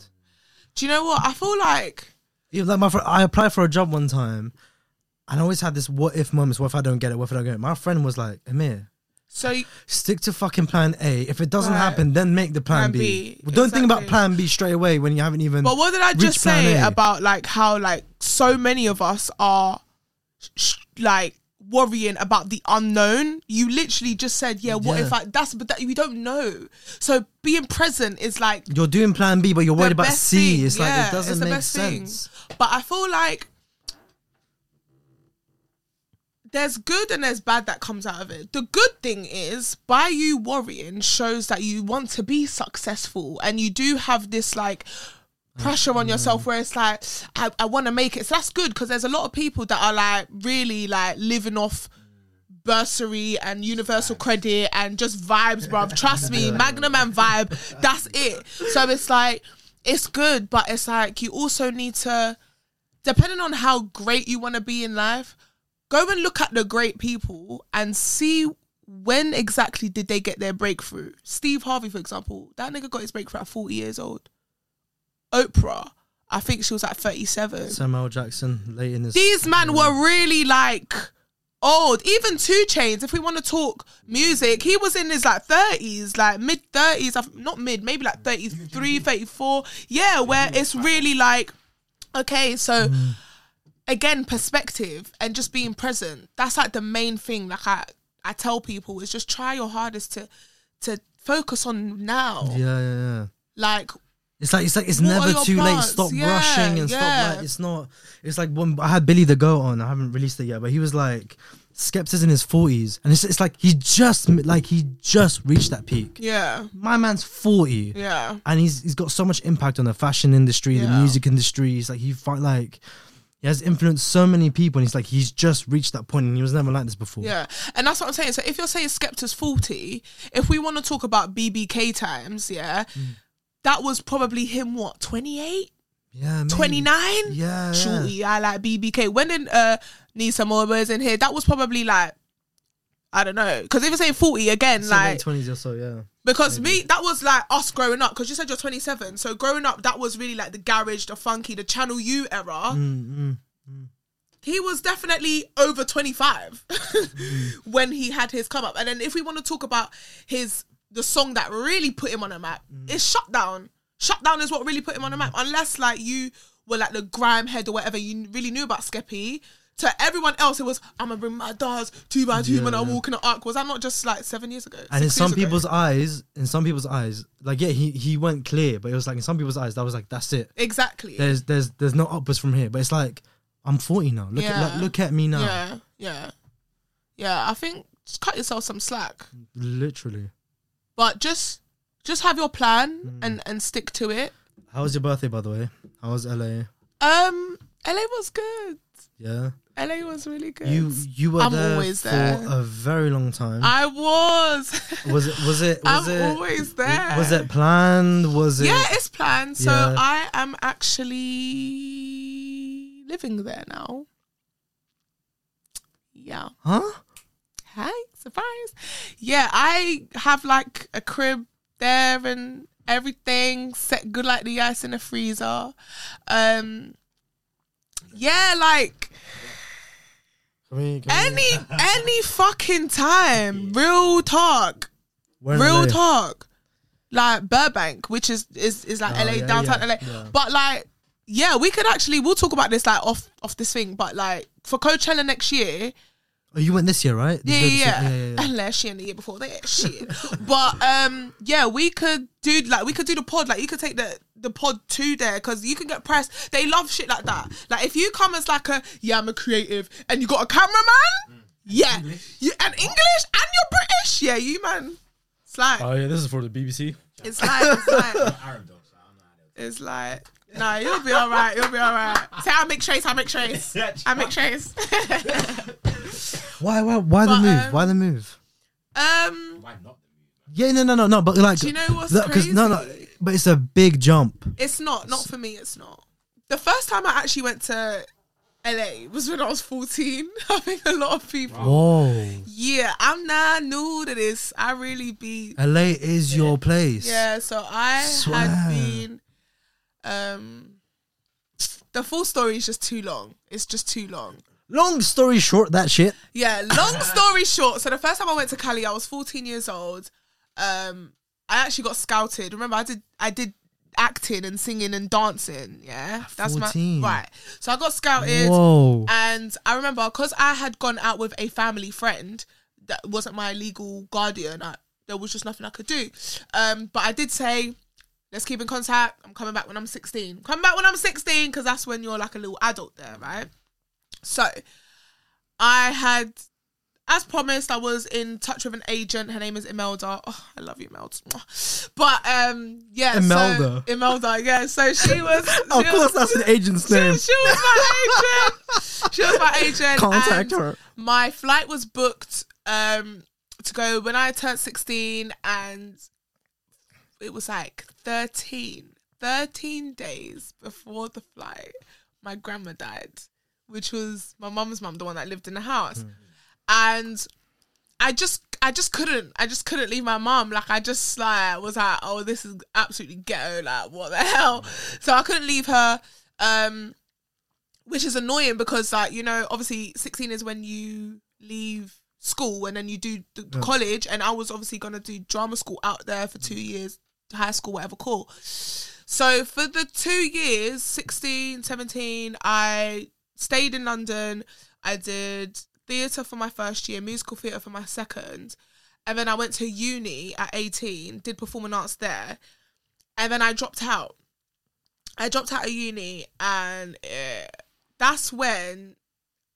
Do you know what? I feel like... yeah, like, I applied for a job one time, and I always had this what if moments. What if I don't get it? What if I don't get it? My friend was like, Amir, so stick to fucking plan A. If it doesn't happen, then make the plan B. Well, don't think about plan B straight away when you haven't even. But what did I just say about, like, how, like, so many of us are like worrying about the unknown? You literally just said, what if I? But we don't know. So being present is like, you're doing plan B, but you're worried about C. Thing. It's like, it doesn't make sense. But I feel like there's good and there's bad that comes out of it. The good thing is, by you worrying shows that you want to be successful, and you do have this, like, pressure on yourself where it's like, I want to make it. So that's good, because there's a lot of people that are, like, really, like, living off bursary and universal credit and just vibes, bruv. Trust me, Magnum and vibe, that's it. So it's like, it's good, but it's like, you also need to, depending on how great you want to be in life, go and look at the great people and see when exactly did they get their breakthrough? Steve Harvey, for example, that nigga got his breakthrough at 40 years old. Oprah, I think she was at 37. Samuel Jackson, late in this. These men were really like old. Even 2 Chainz, if we want to talk music, he was in his like 30s, like mid 30s, not mid, maybe like 33, 34. Yeah, where it's really like, okay, so again, perspective and just being present. That's like the main thing. Like I tell people is just try your hardest to focus on now. Yeah. Like. It's like it's never too late. Stop rushing and stop like it's like when I had Billy the Goat on, I haven't released it yet, but he was like Skepta's in his 40s and it's like he just reached that peak. Yeah. My man's 40. Yeah. And he's got so much impact on the fashion industry, the music industry. It's like he has influenced so many people and it's like he's just reached that point and he was never like this before. Yeah, and that's what I'm saying. So if you're saying Skepta's 40, if we want to talk about BBK times, that was probably him, what, 28? Yeah, 29? Yeah. Shorty, I like BBK. When did Need Some More Boys in here? That was probably like, I don't know. Because if you're saying 40 again, it's like... late 20s or so, yeah. Because maybe. Me, that was like us growing up. Because you said you're 27. So growing up, that was really like the garage, the funky, the Channel U era. He was definitely over 25 when he had his come up. And then if we want to talk about the song that really put him on the map is Shutdown. Shutdown is what really put him on the map. Unless like you were like the grime head or whatever, you really knew about Skeppy. To everyone else, it was, I'm going to bring my dogs 2x2 and I'm walking an arc. Was that not just like 7 years ago? And in some people's eyes, like, yeah, he went clear, but it was like in some people's eyes, that was like, that's it. Exactly. There's no upwards from here, but it's like, I'm 40 now. Look at me now. Yeah, I think just cut yourself some slack. Literally. But just have your plan and stick to it. How was your birthday, by the way? How was LA? LA was good. Yeah. LA was really good. You were there for a very long time. I was. I'm always there. Was it planned? Yeah, it's planned. So I am actually living there now. Yeah. Huh? Hi. Surprise. Yeah, I have like a crib there and everything set good like the ice in the freezer. Any fucking time. Real talk. Like Burbank, which is like LA, downtown LA. Yeah. But like, yeah, we'll talk about this like off this thing, but like for Coachella next year. Oh, you went this year, right? Yeah. Last year and the year before that shit. But we could do the pod. Like you could take the pod to there because you can get press. They love shit like that. Like if you come as like I'm a creative and you got a cameraman, English and you're British, you man. It's like, oh yeah, this is for the BBC. It's like it's like. No, you'll be all right. Say, I make trace. Why the move? Why the move? Why not the move? Yeah, no. But like, do you know what's crazy? No, but it's a big jump. It's not for me. It's not. The first time I actually went to LA was when I was 14. I think a lot of people. Whoa. Yeah, I'm not new to this. I really be. LA is your place. Yeah, so I had been. The full story is just too long. It's just too long. Long story short, that shit. Yeah, long story short. So the first time I went to Cali, I was 14 years old. I actually got scouted. Remember, I did acting and singing and dancing. Yeah, that's 14. So I got scouted. Whoa. And I remember because I had gone out with a family friend that wasn't my legal guardian. There was just nothing I could do. But I did say, let's keep in contact. I'm coming back when I'm 16. Because that's when you're like a little adult there, right? So I had, as promised, I was in touch with an agent. Her name is Imelda. Oh, I love you, Imelda. But, Imelda. So, Imelda, yeah. So she was... that's an agent's name. She was my agent. Contact her. My flight was booked to go when I turned 16 and... It was like 13 days before the flight, my grandma died, which was my mum's mum, the one that lived in the house. And I just I just couldn't leave my mum. Like, I just like was like, oh, this is absolutely ghetto. Like, what the hell? So I couldn't leave her, which is annoying because, like, you know, obviously 16 is when you leave school and then you do college, and I was obviously gonna do drama school out there for 2 years, high school, whatever, cool. So for the 2 years, 16, 17, I stayed in London. I did theatre for my first year, musical theatre for my second. And then I went to uni at 18, did performing arts there. And then I dropped out. I dropped out of uni, and that's when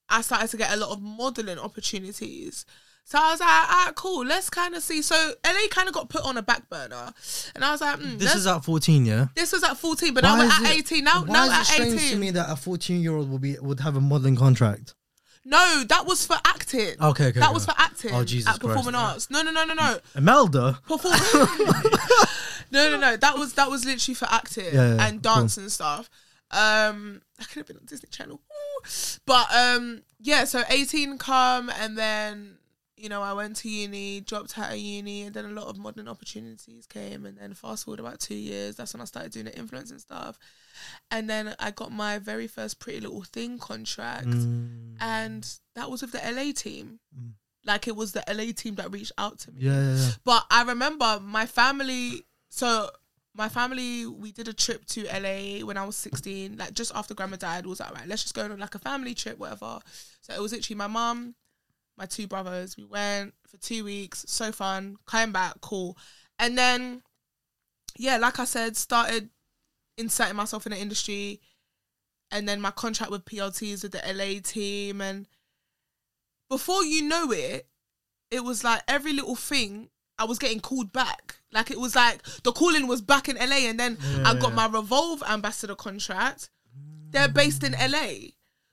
I started to get a lot of modelling opportunities. So I was like, all right, cool, let's kind of see. So LA kind of got put on a back burner. And I was like, this is at 14, yeah? This was at 14, but now we're at 18. Now at 18. Why is it strange to me that a 14-year-old would have a modelling contract? No, that was for acting. Okay. That was for acting. Oh, Jesus Christ. At performing arts. No. Imelda? No. That was literally for acting and dance and stuff. I could have been on Disney Channel. Ooh. But, so 18 come, and then... You know, I went to uni, dropped out of uni, and then a lot of modeling opportunities came. And then fast forward about 2 years, that's when I started doing the influence and stuff. And then I got my very first Pretty Little Thing contract. Mm. And that was with the LA team. Mm. Like, it was the LA team that reached out to me. Yeah. But I remember my family, we did a trip to LA when I was 16, like just after Grandma died. Was like, right, let's just go on like a family trip, whatever. So it was literally my mum, my two brothers. We went for 2 weeks, so fun, came back, cool. And then, like I said, started inserting myself in the industry, and then my contract with PLTs with the LA team, and before you know it, it was like every little thing, I was getting called back. Like, it was like, the calling was back in LA, and then I got my Revolve ambassador contract. They're based in LA.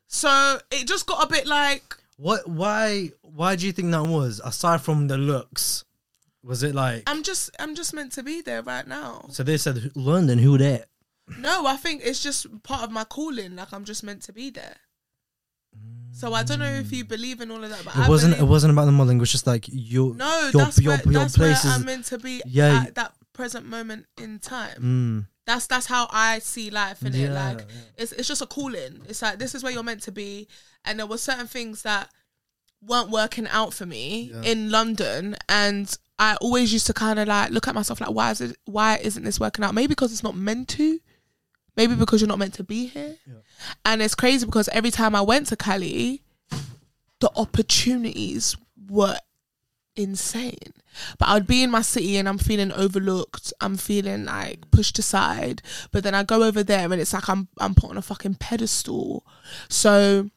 So it just got a bit like... What? Why do you think that was? Aside from the looks, was it like... I'm just meant to be there right now. So they said, London, who that? No, I think it's just part of my calling. Like, I'm just meant to be there. So I don't know if you believe in all of that, but it wasn't about the modeling. It was just like your place where I'm meant to be at that present moment in time. Mm. That's how I see life, innit? Yeah. Like, it's just a calling. It's like, this is where you're meant to be. And there were certain things that weren't working out for me in London, and I always used to kind of like look at myself like, why isn't this working out? Maybe because it's not meant to. Maybe because you're not meant to be here. Yeah. And it's crazy because every time I went to Cali, the opportunities were insane. But I would be in my city and I'm feeling overlooked, I'm feeling like pushed aside, but then I go over there and it's like I'm put on a fucking pedestal. So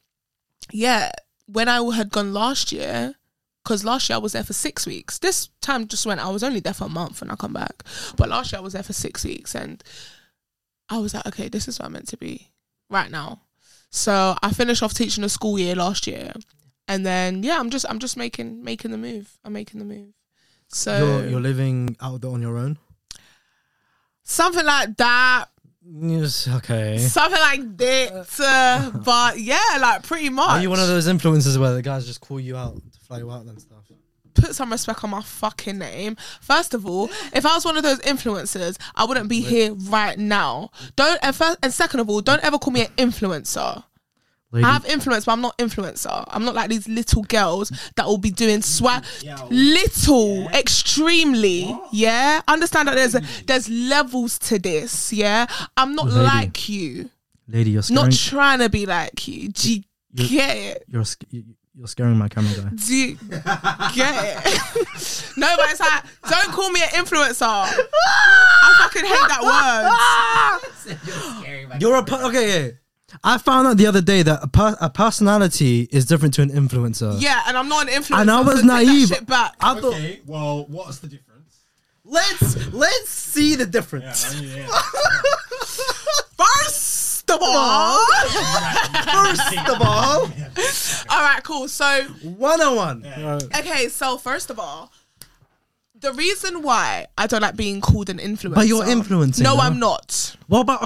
when I had gone last year, because last year I was there for 6 weeks, this time just went, I was only there for a month and I come back, but last year I was there for 6 weeks and I was like, okay, this is where I'm meant to be right now. So I finished off teaching the school year last year, and then I'm just making the move. I'm making the move. So you're living out there on your own, something like that. Yes, okay. Something like that, but like pretty much. Are you one of those influencers where the guys just call you out to fly you out and stuff? Put some respect on my fucking name. First of all, if I was one of those influencers, I wouldn't be here right now. Second of all, don't ever call me an influencer. Lady. I have influence, but I'm not influencer. I'm not like these little girls that will be doing swag. Extremely. What? Yeah, understand that there's levels to this. Yeah, I'm not Lady. Like you, Lady. You're scaring... not trying to be like you. Do you get it? You're scaring my camera guy. Do you get it? No, but it's like, don't call me an influencer. I fucking hate that word. You're scaring my camera. Okay. Yeah. I found out the other day that a personality is different to an influencer. Yeah, and I'm not an influencer. And I was naive. Take that shit back. Okay, well, what's the difference? Let's see the difference. Yeah. First of all. All right, cool. So 101. Yeah. Okay, so first of all, the reason why I don't like being called an influencer... But you're influencing. No, I'm not. What about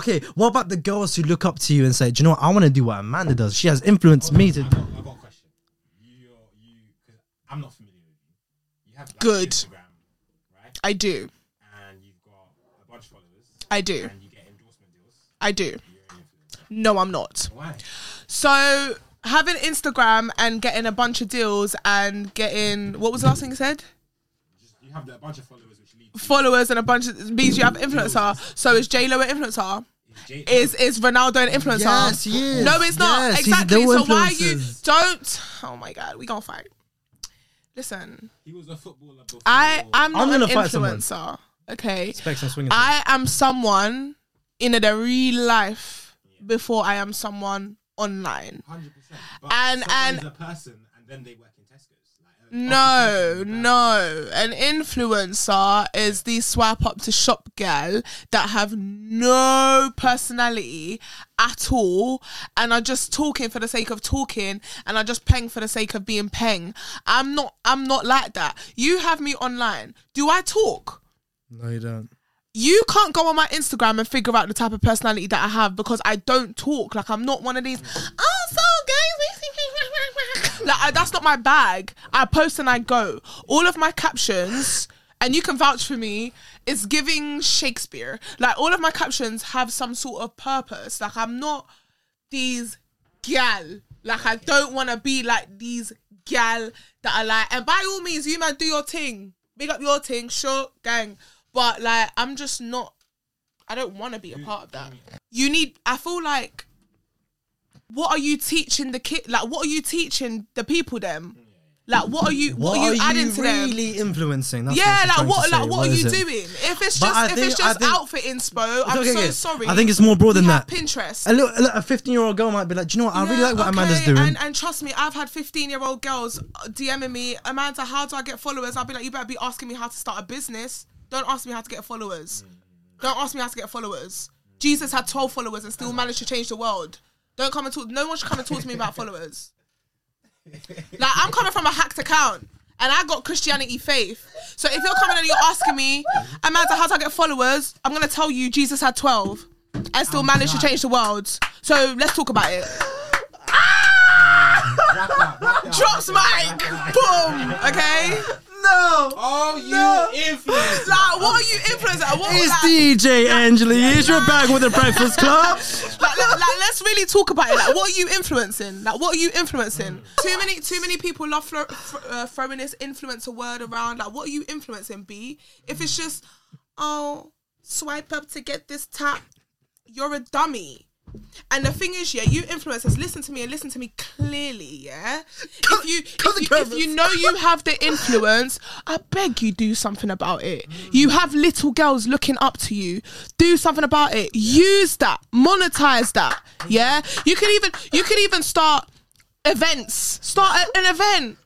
the girls who look up to you and say, do you know what, I want to do what Amanda does. She has influenced me to... I've got a question. I'm not familiar with you. You have like good Instagram, right? I do. And you've got a bunch of followers. I do. And you get endorsement deals. I do. No, I'm not. Why? So having Instagram and getting a bunch of deals and getting, what was the last thing you said? You have a bunch of followers, which leads followers and a bunch of means you have influencer. So is J-Lo an influencer? Is Ronaldo an influencer? Yes, he is. No, it's not. Yes, exactly. So why you don't? Oh my God, we gonna fight. Listen, he was a footballer. I'm not an influencer. Okay, I am someone in the real life before I am someone online. 100%. And a person, and then they work in Tesco's. Like, no. An influencer is the swipe up to shop girl that have no personality at all and are just talking for the sake of talking and are just peng for the sake of being peng. I'm not like that. You have me online. Do I talk? No, you don't. You can't go on my Instagram and figure out the type of personality that I have because I don't talk. Like, I'm not one of these, that's not my bag. I post and I go. All of my captions, and you can vouch for me, is giving Shakespeare. Like, all of my captions have some sort of purpose. Like, I'm not these gal. Like, I don't want to be like these gal that I like. And by all means, you man do your thing. Big up your thing, sure, gang. But, like, I'm just not... I don't want to be a part of that. You need... I feel like... What are you teaching the kid? Like, what are you teaching the people them? Like, what are you adding to them? What are you really influencing? That's what are you doing? If it's just outfit inspo, I'm so sorry. I think it's more broad than that. Pinterest. A 15-year-old girl might be like, do you know what? I really like what Amanda's doing. And trust me, I've had 15-year-old girls DMing me, Amanda, how do I get followers? I'll be like, you better be asking me how to start a business. Don't ask me how to get followers. Jesus had 12 followers and still managed to change the world. Don't come and talk. No one should come and talk to me about followers. Like, I'm coming from a hacked account and I got Christianity faith. So if you're coming and you're asking me, Amanda, how do I get followers? I'm going to tell you Jesus had 12 and still managed to change the world. So let's talk about it. Drops mic. Boom. Okay. No. Influencers. Like, what are you influencers? It's DJ Angeli. Here's your bag with the Breakfast Club. like, let's really talk about it. Like, what are you influencing? Like, what are you influencing? Too many people love throwing this influencer word around. Like, what are you influencing, B? If it's just, swipe up to get this tap, you're a dummy. And the thing is, you influencers, listen to me clearly, yeah? If you know you have the influence, I beg you do something about it. You have little girls looking up to you. Do something about it. Use that. Monetize that, yeah? You can even start events. Start an event.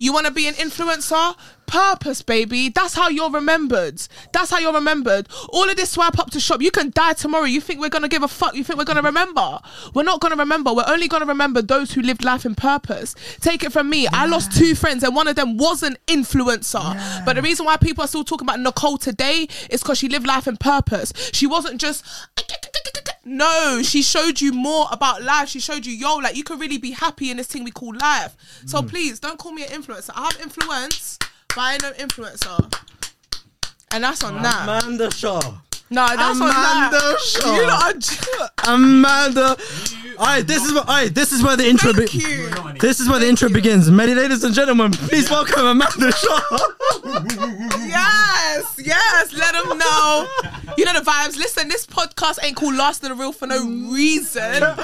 You want to be an influencer? Purpose, baby. That's how you're remembered. All of this swipe up to shop. You can die tomorrow. You think we're going to give a fuck? You think we're going to remember? We're not going to remember. We're only going to remember those who lived life in purpose. Take it from me. Yeah. I lost 2 friends and one of them was an influencer. Yeah. But the reason why people are still talking about Nicole today is because she lived life in purpose. She wasn't just... No, she showed you more about life. She showed you, you can really be happy in this thing we call life. So please, don't call me an influencer. I have influence, but I ain't no influencer. And that's on that. Amanda Char. No, that's on that. Amanda Char. You lot are... Amanda. All right, this is where the intro begins. Many ladies and gentlemen, please welcome Amanda Char. Yes, let them know. You know the vibes. Listen, this podcast ain't called Last of the Real for no reason. Yo!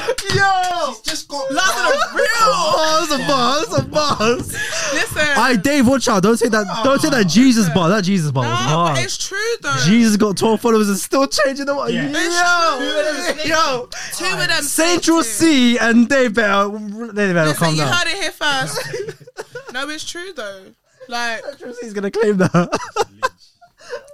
She's just got Last of the Real! That's a buzz. Listen. Alright, Dave, watch out. Don't say that Jesus bar. That Jesus bar was hard. But it's true though. Jesus got 12 followers and still changing the world. Yeah. Yo! Two of them. Central C and Dave Bell. Listen, you heard it here first. No, it's true though. Like, Central C's gonna claim that.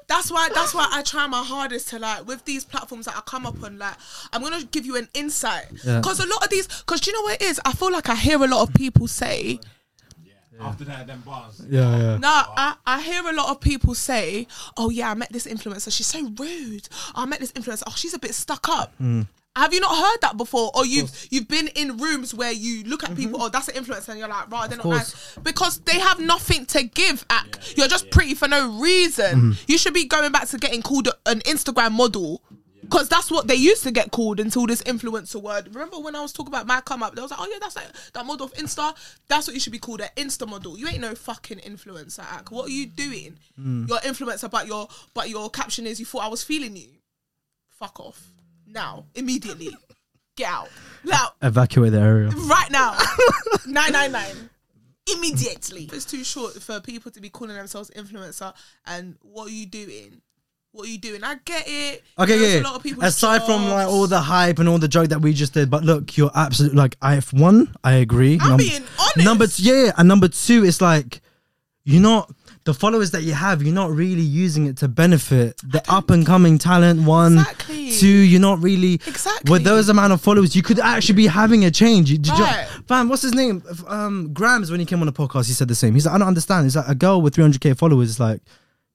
That's why I try my hardest to, like, with these platforms that I come up on, like, I'm going to give you an insight. Because a lot of these... Because do you know what it is? I feel like I hear a lot of people say... Yeah. After that, them bars. Yeah. No, I hear a lot of people say, I met this influencer. She's so rude. I met this influencer. Oh, she's a bit stuck up. Have you not heard that before? Or you've been in rooms where you look at people, oh, that's an influencer, and you're like, right, they're not nice. Because they have nothing to give. You're just pretty for no reason. You should be going back to getting called an Instagram model. Because that's what they used to get called until this influencer word. Remember when I was talking about my come up? They was like, oh yeah, that's like that model of Insta. That's what you should be called, an Insta model. You ain't no fucking influencer. What are you doing? You're influencer, but your caption is, you thought I was feeling you. Fuck off. Now, immediately. Get out. Now. Evacuate the area. Right now. 999. Immediately. It's too short for people to be calling themselves influencer. And what are you doing? What are you doing? I get it. Okay, yeah. A lot of people aside jobs. From like all the hype and all the joke that we just did, but look, you're absolutely like, I agree. I'm being honest. Number two, yeah, and number two, it's like you're not the followers that you have. You're not really using it to benefit the up and coming talent. One, exactly. Two, you're not really with those amount of followers. You could actually be having a change. Right. Fam, what's his name? Grams. When he came on the podcast, he said the same. He's like, I don't understand. It's like a girl with 300k followers. It's like.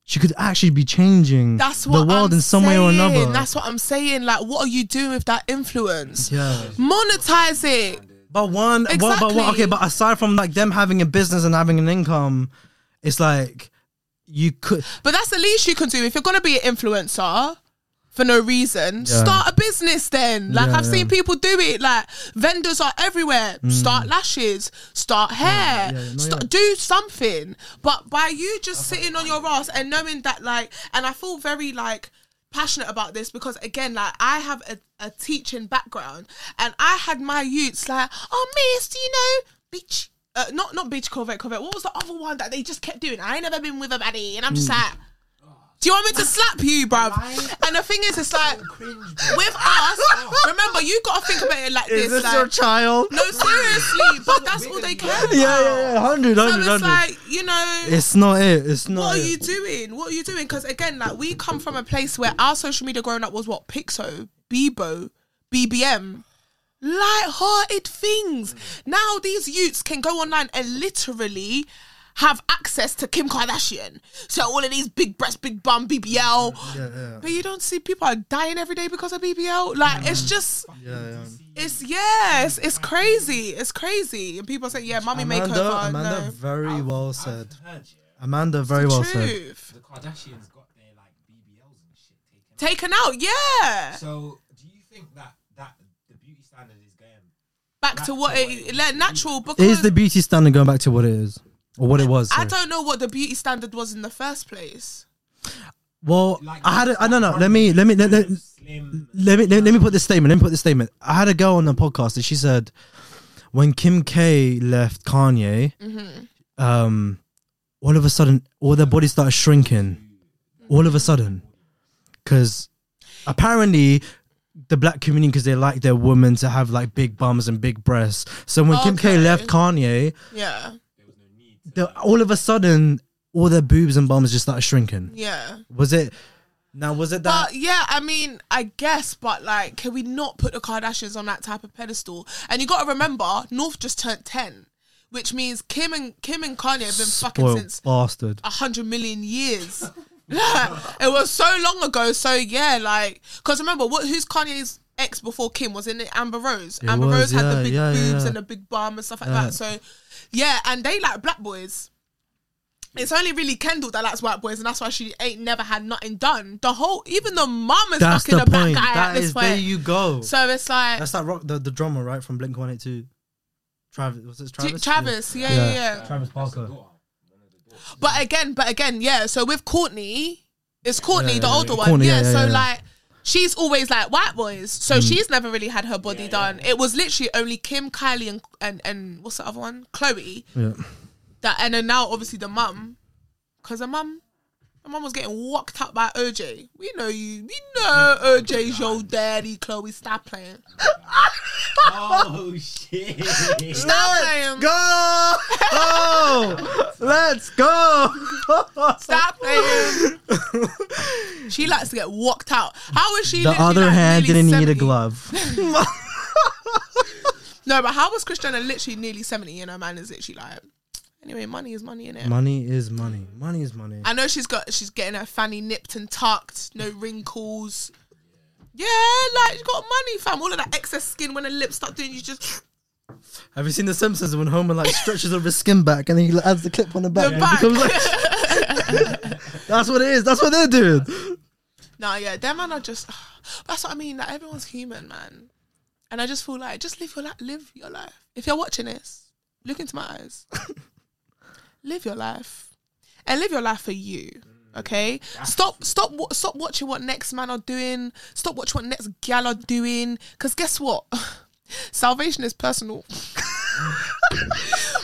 She could actually be changing the world in some way or another. That's what I'm saying. Like, what are you doing with that influence? Yeah. Monetize it. But aside from like them having a business and having an income, it's like you could. But that's the least you can do if you're gonna be an influencer. For no reason, start a business then. Like I've seen people do it. Like vendors are everywhere. Start lashes, start hair, do something. But by you just sitting on your ass and knowing that, like, and I feel very like passionate about this because again, like I have a teaching background and I had my youths like, oh miss, do you know, bitch, not bitch, Corvette. What was the other one that they just kept doing? I ain't never been with a baddie, and I'm just like. Do you want me to slap you, bruv? And the thing is, it's like, with us, remember, you got to think about it like this. Is this like, your child? No, seriously, but that's all they care about. Yeah, 100. So it's like, you know. It's not it, it's not What are you doing? What are you doing? Because again, like, we come from a place where our social media growing up was what? Pixo, Bebo, BBM. Light-hearted things. Now these youths can go online and literally have access to Kim Kardashian. So all of these big breast, big bum, BBL. But you don't see people are dying every day because of BBL. Like, it's just... It's crazy. It's crazy. And people say, yeah, mummy makeover. Amanda very well said. The Kardashians got their, like, BBLs and shit taken out. Taken out, yeah. So do you think that the beauty standard is going... Back to what it... Like, natural, because... Is the beauty standard going back to what it is? Or what it was. I don't know what the beauty standard was in the first place. Well, like, I don't know. Let me put this statement. I had a girl on the podcast and she said, when Kim K left Kanye, all of a sudden, all their bodies started shrinking. All of a sudden. Because apparently... the black community, because they like their women to have like big bums and big breasts. So when Kim K left Kanye... Yeah. All of a sudden, all their boobs and bums just started shrinking. Yeah. Was it that? Yeah, I mean, I guess, but like, can we not put the Kardashians on that type of pedestal? And you got to remember, North just turned 10, which means Kim and Kanye have been fucking since 100 million years. It was so long ago. So yeah, like, because remember, who's Kanye's ex before Kim? Was in Amber Rose. Amber Rose had the big boobs and the big bum and stuff like that. So yeah, and they like black boys. It's only really Kendall that likes white boys, and that's why she ain't never had nothing done. Even the mum is fucking a black guy at this point. There you go. So it's like that's that rock, the drummer, right, from Blink 182. Travis, yeah. Travis Barker. But again, yeah. So with Courtney, it's Courtney, the older one. Courtney, so like. She's always like white boys, so she's never really had her body done. It was literally only Kim, Kylie, and what's the other one? Chloe. Yeah. That and then now obviously the mum, because her mum was getting walked up by OJ. We know OJ's your daddy. Chloe, stop playing. Oh shit! Stop playing. Go. Let's go. Stop playing. She likes to get walked out. How is she? The other hand didn't need a glove. No, but how was Kris Jenner literally nearly 70 and her man is literally like? Anyway, money is money, innit? Money is money. Money is money. I know she's getting her fanny nipped and tucked, no wrinkles. Yeah, like you got money, fam. All of that excess skin when the lips start doing, you just. Have you seen The Simpsons when Homer like stretches over his skin back and then he like, adds the clip on the back? The back. Like that's what it is. That's what they're doing. Nah, yeah, them man are just. That's what I mean. Like everyone's human, man. And I just feel like just live your life. Live your life. If you're watching this, look into my eyes. Live your life, and live your life for you. Okay, stop watching what next man are doing. Stop watching what next gal are doing. Because guess what? Salvation is personal.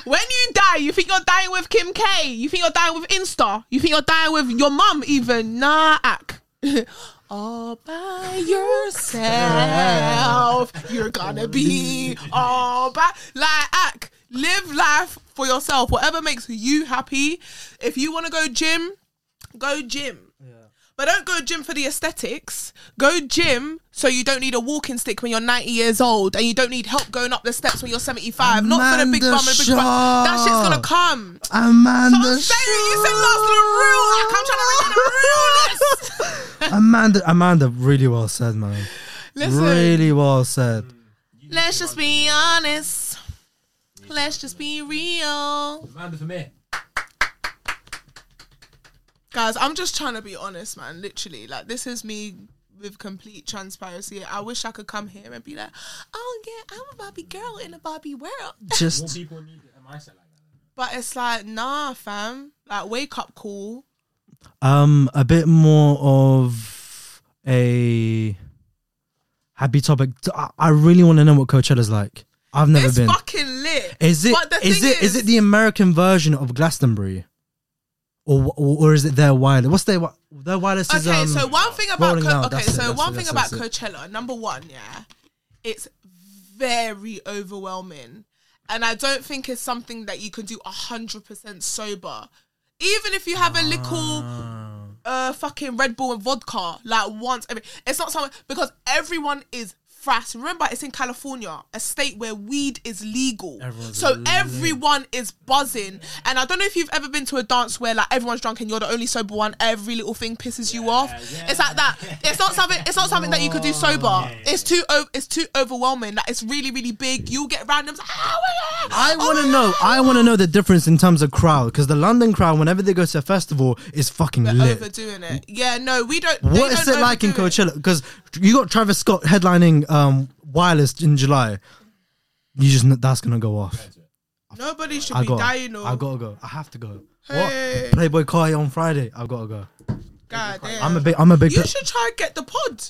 When you die, you think you're dying with Kim K. You think you're dying with Insta. You think you're dying with your mum even. Nah, ack. All by yourself. You're gonna be all by... Like, ack. Live life for yourself. Whatever makes you happy. If you want to go gym... Go gym. Yeah. But don't go gym for the aesthetics. Go gym so you don't need a walking stick when you're 90 years old and you don't need help going up the steps when you're 75. Amanda, not for the big bum and big bum. That shit's going to come. Amanda so I'm saying you said last to the real. Like, I'm trying to read the realness. Amanda, really well said, man. Listen, really well said. Let's just be honest. Let's just be real. Amanda for me. Guys, I'm just trying to be honest, man. Literally, like this is me with complete transparency. I wish I could come here and be like, "Oh yeah, I'm a Barbie girl in a Barbie world." Just more people need a mindset like that. But it's like, nah, fam. Like, wake up call. A bit more of a happy topic. I really want to know what Coachella's like. I've never been. It's fucking lit. Is it? But the thing is it the American version of Glastonbury? Or is it their Wireless? What's their Wireless? Okay, is, so one thing about Coachella, number one, yeah, it's very overwhelming, and I don't think it's something that you can do 100% sober. Even if you have a little fucking Red Bull and vodka, like once every, it's not something because everyone is. Remember, it's in California, a state where weed is legal. Everyone is buzzing. And I don't know if you've ever been to a dance where like everyone's drunk and you're the only sober one. Every little thing pisses you off. Yeah. It's like that. It's not something that you could do sober. Yeah. It's too overwhelming. Like it's really, really big. You'll get randoms. I want to know the difference in terms of crowd because the London crowd, whenever they go to a festival, is fucking lit. Overdoing it. Yeah, no, we don't. What is it like in Coachella? Because you got Travis Scott headlining Wireless in July. That's gonna go off. Nobody should be dying. I gotta go. I have to go. Hey. What? Playboi Carti on Friday. I gotta go. God damn. I'm a big. You should try and get the pod.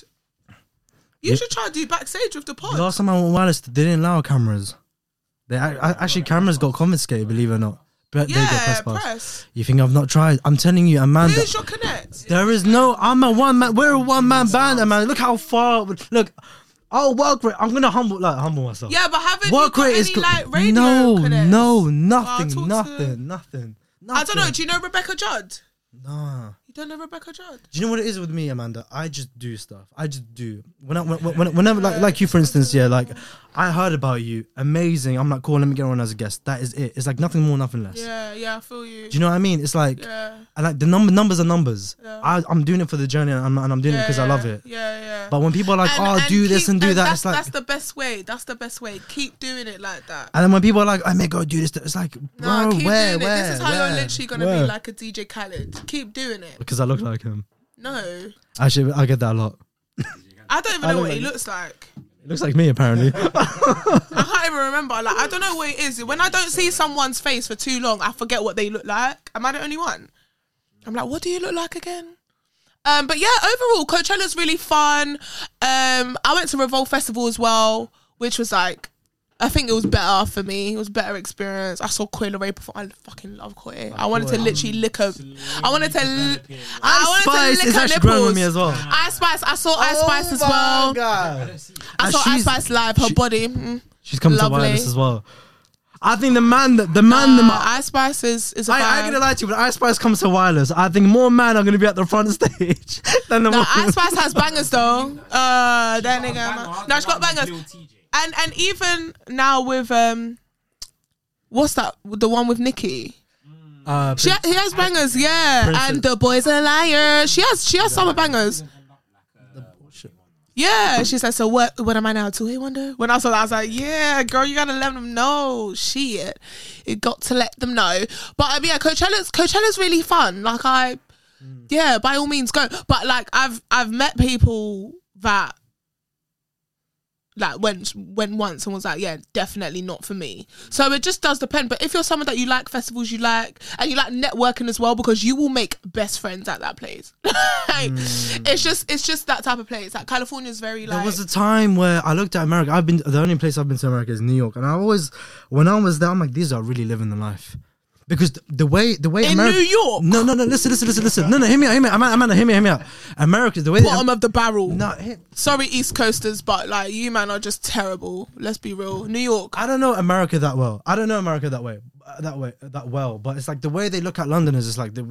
You should try and do backstage with the pod. Last time I went on Wireless, they didn't allow cameras. Cameras got confiscated. Believe it or not. But yeah, they got press. You think I've not tried? I'm telling you, Amanda. Who's your connect? There is no. I'm a one man. We're a one man band, Amanda. Look how far. Look, I'll work rate. I'm gonna humble myself. Yeah, but haven't work you got any like radio connects? No, nothing. I don't know. Do you know Rebecca Judd? Nah. You don't know Rebecca Judd? Do you know what it is with me, Amanda? I just do stuff. Whenever like you, for instance, yeah, like I heard about you, amazing. I'm like, cool. Let me get on as a guest. That is it. It's like nothing more, nothing less. Yeah, yeah, I feel you. Do you know what I mean? It's like, and like the numbers are numbers. Yeah. I'm doing it for the journey, and I'm doing it because I love it. Yeah, yeah. But when people are like, do this and do that, it's like that's the best way. That's the best way. Keep doing it like that. And then when people are like, I may go do this, it's like, bro, where? This is how you're literally gonna be like a DJ Khaled. Keep doing it. Because I look like him. No. Actually, I get that a lot. I don't even know what he looks like. He looks like me, apparently. I can't even remember. Like, I don't know what it is. When I don't see someone's face for too long, I forget what they look like. Am I the only one? I'm like, what do you look like again? But yeah, overall, Coachella's really fun. I went to Revolve Festival as well, which was like, I think it was better for me. It was a better experience. I saw Coi Leray before. I fucking love Coi. I wanted to literally lick her. I wanted to lick her nipples. Ice Spice is actually growing with me as well. Ice Spice. I saw Ice Spice as well. God. I saw Ice Spice live. Her body. She's come to Wireless as well. I think Ice Spice is a vibe. I ain't gonna lie to you, but Ice Spice comes to Wireless. I think more men are gonna be at the front stage than the women. Ice Spice has bangers though. That nigga. No, she's got bangers. And even now with what's that? The one with Nicki. He has bangers, yeah. Princess. And the boys are liars. She has summer bangers. Yeah, she's like, so what am I now, 2A Wonder? When I saw that, I was like, yeah, girl, you gotta let them know. Shit, you got to let them know. But yeah, Coachella's really fun. Like yeah, by all means go. But like, I've met people that like went once and was like, yeah, definitely not for me. So it just does depend. But if you're someone that you like festivals, you like, and you like networking as well, because you will make best friends at that place. Like, it's just that type of place. Like, California's very like... There was a time where I looked at America. The only place I've been to America is New York. And I always, when I was there, I'm like, these are really living the life. Because the way in America, New York. No. Listen. No. Hear me out. Amanda, hear me out. America, the way bottom of the barrel. No, sorry, East Coasters, but like you, man, are just terrible. Let's be real. New York. I don't know America that well. I don't know America that well. But it's like the way they look at Londoners. It's like they're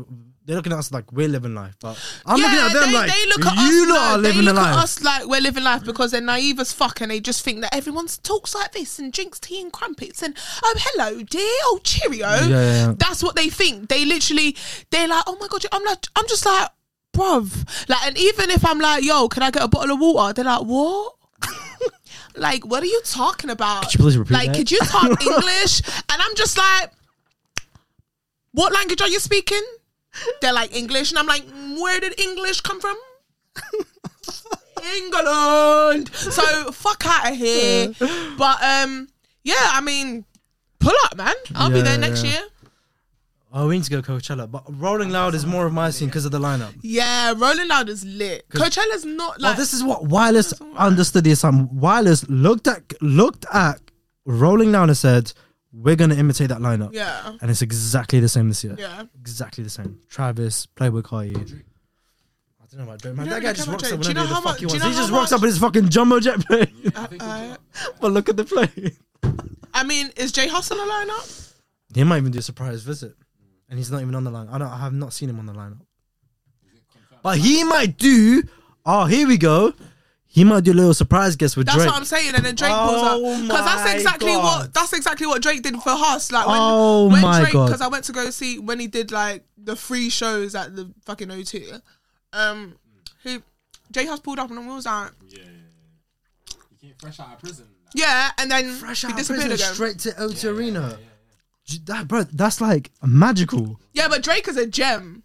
looking at us like we're living life. But I'm looking at them like they look at you lot are living the life. They look at us like we're living life because they're naive as fuck and they just think that everyone talks like this and drinks tea and crumpets and oh hello dear, oh cheerio. Yeah. That's what they think. They're like, oh my god, I'm just like bruv, like, and even if I'm like, yo, can I get a bottle of water, they're like, what? Like, what are you talking about? Could you please repeat that? Could you talk English? And I'm just like, what language are you speaking? They're like, English. And I'm like, where did English come from? England. So fuck out of here. But yeah, I mean, pull up, man. I'll be there next year. Oh, we need to go Coachella. But Rolling Loud is more of my scene because of the lineup. Yeah, Rolling Loud is lit. Coachella's not like... Well, this is what Wireless understood the assignment. Wireless looked at Rolling Loud and said, we're going to imitate that lineup. Yeah. And it's exactly the same this year. Yeah. Exactly the same. Travis, Playboi Carti. I don't know about Drake, man. That guy just rocks up whenever the fuck he wants. He just rocks up in his fucking jumbo jet plane. But look at the plane. I mean, is J Hus on the lineup? He might even do a surprise visit, and he's not even on the lineup. I have not seen him on the lineup, but he might do. Oh, here we go. He might do a little surprise guest with Drake. That's what I'm saying, and then Drake pulls up because that's exactly what Drake did for Hus. Like when Drake, because I went to go see when he did like the free shows at the fucking O2. J Hus pulled up and we was like, yeah. He came fresh out of prison. Yeah, and then fresh out of prison, straight to O2 Arena. Yeah. That, bro, that's like magical. Yeah, but Drake is a gem.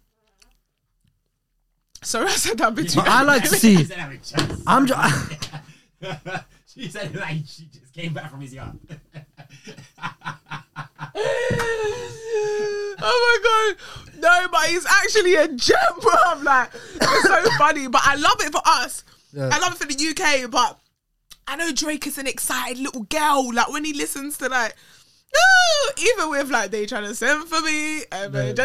Sorry, I said that bit too. But I like to see. I'm just. She said like she just came back from his yard. Oh my god! No, but he's actually a gem, bro. I'm like, it's so funny. But I love it for us. Yeah. I love it for the UK. But I know Drake is an excited little girl. Like when he listens to like. No, even with like they trying to send for me, emergency,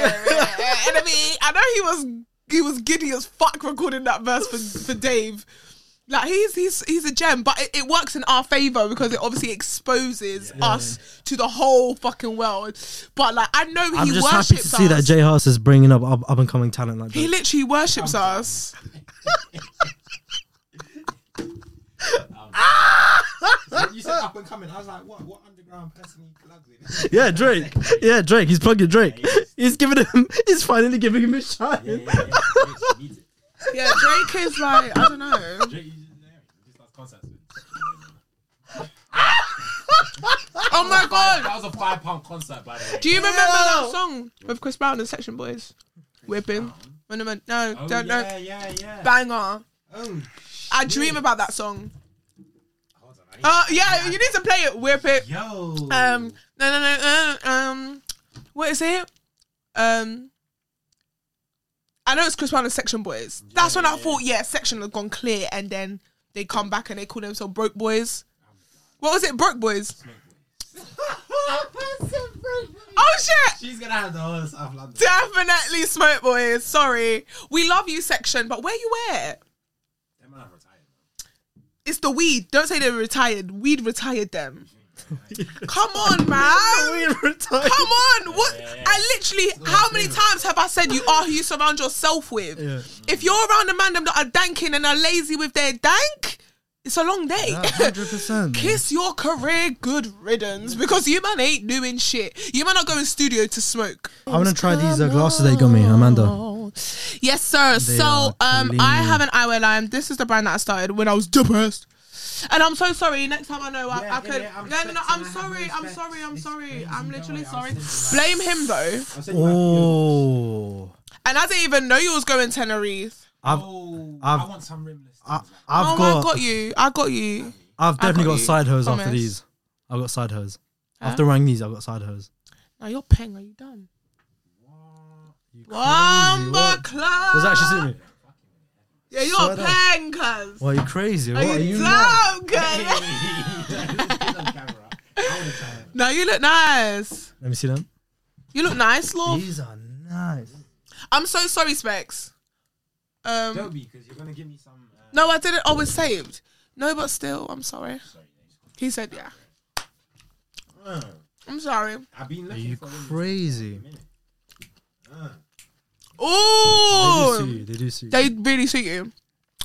enemy. I know he was giddy as fuck recording that verse for Dave. Like he's a gem, but it works in our favour because it obviously exposes us to the whole fucking world. But like I know I'm just happy to see that J Hus is bringing up and coming talent like that. He literally worships us. You said up and coming. I was like, what underground person he plugs in? Yeah, Drake. Yeah, Drake. He's plugging Drake. He's finally giving him a shine. Yeah, Drake is like, I don't know. Drake, he just does concerts. Oh my god. That was a £5 concert, by the way. Do you remember that song with Chris Brown and Section Boys? Whipping. No, don't know. Yeah. Banger. Oh, I dream about that song. Hold on, you need to play it. Whip it. Yo. What is it? I know it's Chris Brown and Section Boys. That's when I thought, Section had gone clear, and then they come back and they call themselves Broke Boys. What was it? Broke Boys. Oh shit! She's gonna have the whole South London. Definitely Smoke Boys. Sorry, we love you, Section, but where you at? It's the weed. Don't say they're retired. Weed retired them. Come on, man. Weed retired. Come on. What? I literally, how many times have I said you are who you surround yourself with? Yeah. If you're around a man them that are danking and are lazy with their dank, It's a long day. Yeah, 100%. Kiss your career good riddance, because you man ain't doing shit. You man not going studio to smoke. I want to try these glasses they got me, Amanda. Yes, sir. I have an eyewear line. This is the brand that I started when I was depressed. And I'm so sorry. Next time I know I could. No. I'm sorry. I'm literally sorry. Blame him though. Oh. And I didn't even know you was going Tenerife. I want some rimless. I got you. I've definitely got side hose after these. I've got side hose. Yeah? After wearing these, I've got side hose. Now you're paying. Are you done? Wamba club. Does that actually suit me? Yeah, you're so paying, cuz. Well, you're crazy. What are you dumb, cuz? No, you look nice. Let me see them. You look nice, Lord. These are nice. I'm so sorry, Specs. Don't be, because you're going to give me some... No, I didn't. I was saved. No, but still, I'm sorry. He said, yeah. I'm sorry. I've been looking. Are you crazy? Oh! They do suit you. They really suit you.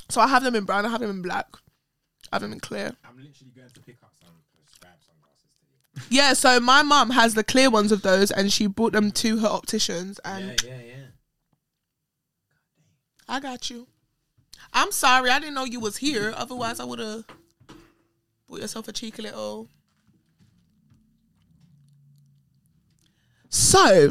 So I have them in brown, I have them in black, I have them in clear. I'm literally going to pick up some scraps on glasses. Yeah, so my mum has the clear ones of those, and she brought them to her opticians. And yeah. I got you. I'm sorry, I didn't know you was here. Otherwise, I would have bought yourself a cheeky little. So,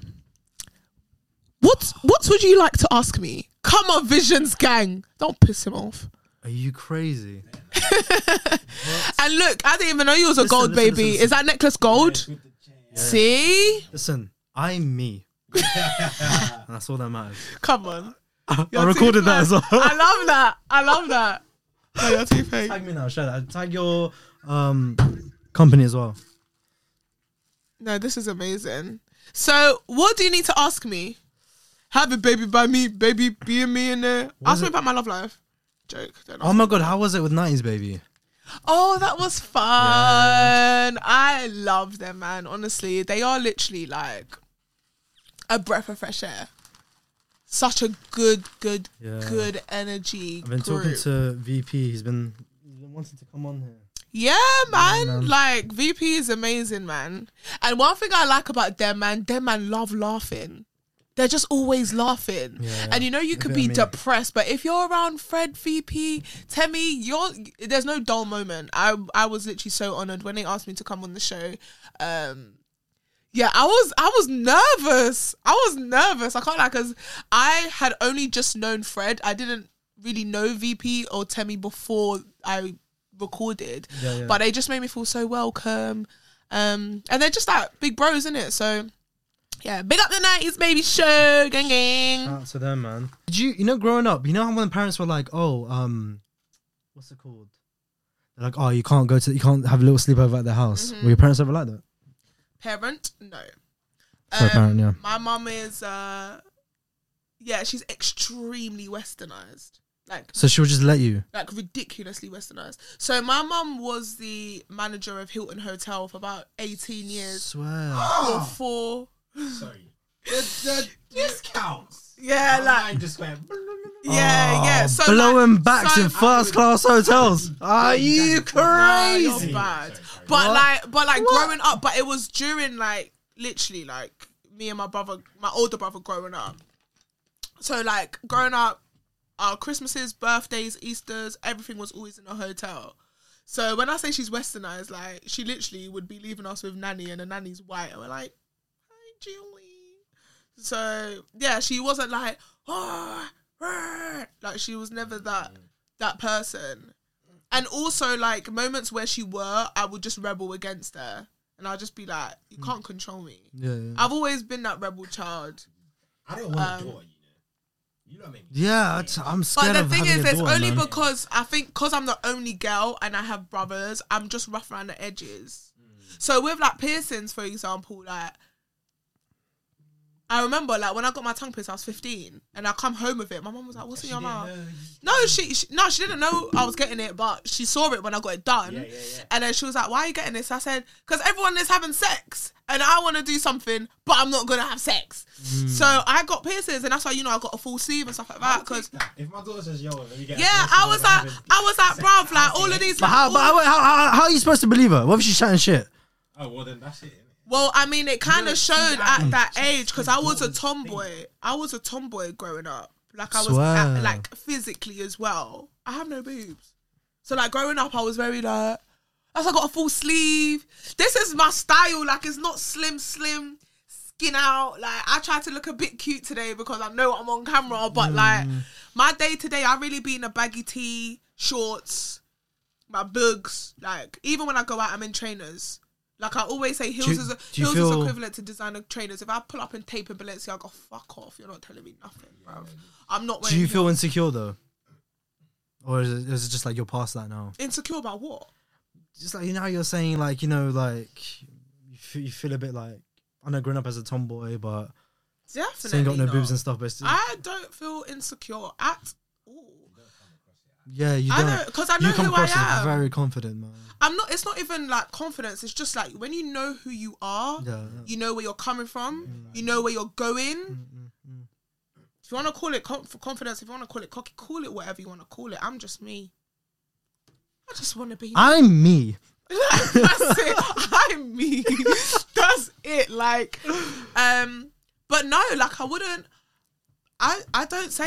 what would you like to ask me? Come on, Visions gang. Don't piss him off. Are you crazy? And look, I didn't even know you was a gold baby. Listen. Is that necklace gold? Yeah, see? Listen, I'm me. And that's all that matters. Come on. I recorded that as well. I love that. No, you're too fake. Tag me now, shout out. Tag your company as well. No, this is amazing. So, what do you need to ask me? Have a baby by me, baby be a millionaire. Ask me about my love life. Joke. Oh my god, how was it with 90s Baby? Oh, that was fun. Yeah. I love them, man. Honestly, they are literally like a breath of fresh air. Such a good energy. I've been talking to VP. He's been wanting to come on here. Yeah, man. Yeah, man. Like, VP is amazing, man. And one thing I like about them, man, love laughing. They're just always laughing. Yeah. And you know, you could be depressed, but if you're around Fred, VP, Temi, there's no dull moment. I was literally so honoured when they asked me to come on the show. Yeah, I was nervous. I can't lie, because I had only just known Fred. I didn't really know VP or Temi before I recorded. Yeah. But they just made me feel so welcome. And they're just like big bros, innit? So, yeah, big up the 90s Baby show. Gang. Shout out to them, man. Did you know, growing up, you know how when parents were like, what's it called? They're like, you can't go to, you can't have a little sleepover at their house. Mm-hmm. Were your parents ever like that? Parent? No. Parent, yeah. My mum is, she's extremely westernized. Like, so she'll just let you? Like, ridiculously westernized. So my mum was the manager of Hilton Hotel for about 18 years. Swear. Sorry. The discounts. Yeah, like. I just went. Yeah. So blowing backs in first class hotels. Are you crazy? Nah, you're bad. Sorry. But growing up, but it was during like literally like me and my older brother growing up. So like growing up, our Christmases, birthdays, Easters, everything was always in a hotel. So when I say she's westernized, like she literally would be leaving us with nanny, and the nanny's white, and we're like, hi Julie. So yeah, she wasn't like, like she was never that person. And also, like, moments where she were, I would just rebel against her. And I'd just be like, you can't control me. Yeah. I've always been that rebel child. I don't want a door, you know what I mean? Yeah, I'm scared of having a door. But the thing is, it's only because, I think, because I'm the only girl and I have brothers, I'm just rough around the edges. Mm. So with, like, piercings, for example, like, I remember, like, when I got my tongue pierced, I was 15, and I come home with it. My mum was like, "What's in your mouth?" No, she didn't know I was getting it, but she saw it when I got it done, and then she was like, "Why are you getting this?" I said, "Because everyone is having sex, and I want to do something, but I'm not gonna have sex." So I got piercings, and that's why, you know, I got a full sleeve and stuff like that. Because if my daughter says, "Yo, let me get," I was like, "Bruv, like all of these." But how are you supposed to believe her? What if she's chatting shit? Oh well, then that's it. Well, I mean, it kind of showed at that age because I was a tomboy. I was a tomboy growing up. Like, I was, like, physically as well. I have no boobs. So, like, growing up, I was very, like, as I got a full sleeve. This is my style. Like, it's not slim, skin out. Like, I tried to look a bit cute today because I know I'm on camera. But, like, my day-to-day, I really be in a baggy tee, shorts, my boogs. Like, even when I go out, I'm in trainers. Like, I always say heels is equivalent to designer trainers. If I pull up in tape and Balenciaga, fuck off. You're not telling me nothing, bruv. I'm not wearing. Do you feel insecure, though? Or is it just, like, you're past that now? Insecure about what? Just, like, you know how you're saying, like, you know, like, you feel a bit like, I know, growing up as a tomboy, but... Definitely saying you got no boobs and stuff, but... I don't feel insecure at all. Yeah, you don't. Because I know who I am. You're very confident, man. I'm not. It's not even like confidence. It's just like when you know who you are, you know where you're coming from, you know where you're going. If you want to call it confidence, if you want to call it cocky, call it whatever you want to call it. I'm just me. I just want to be. I'm me. That's it. I'm me. That's it. Like, but no, like I wouldn't. I don't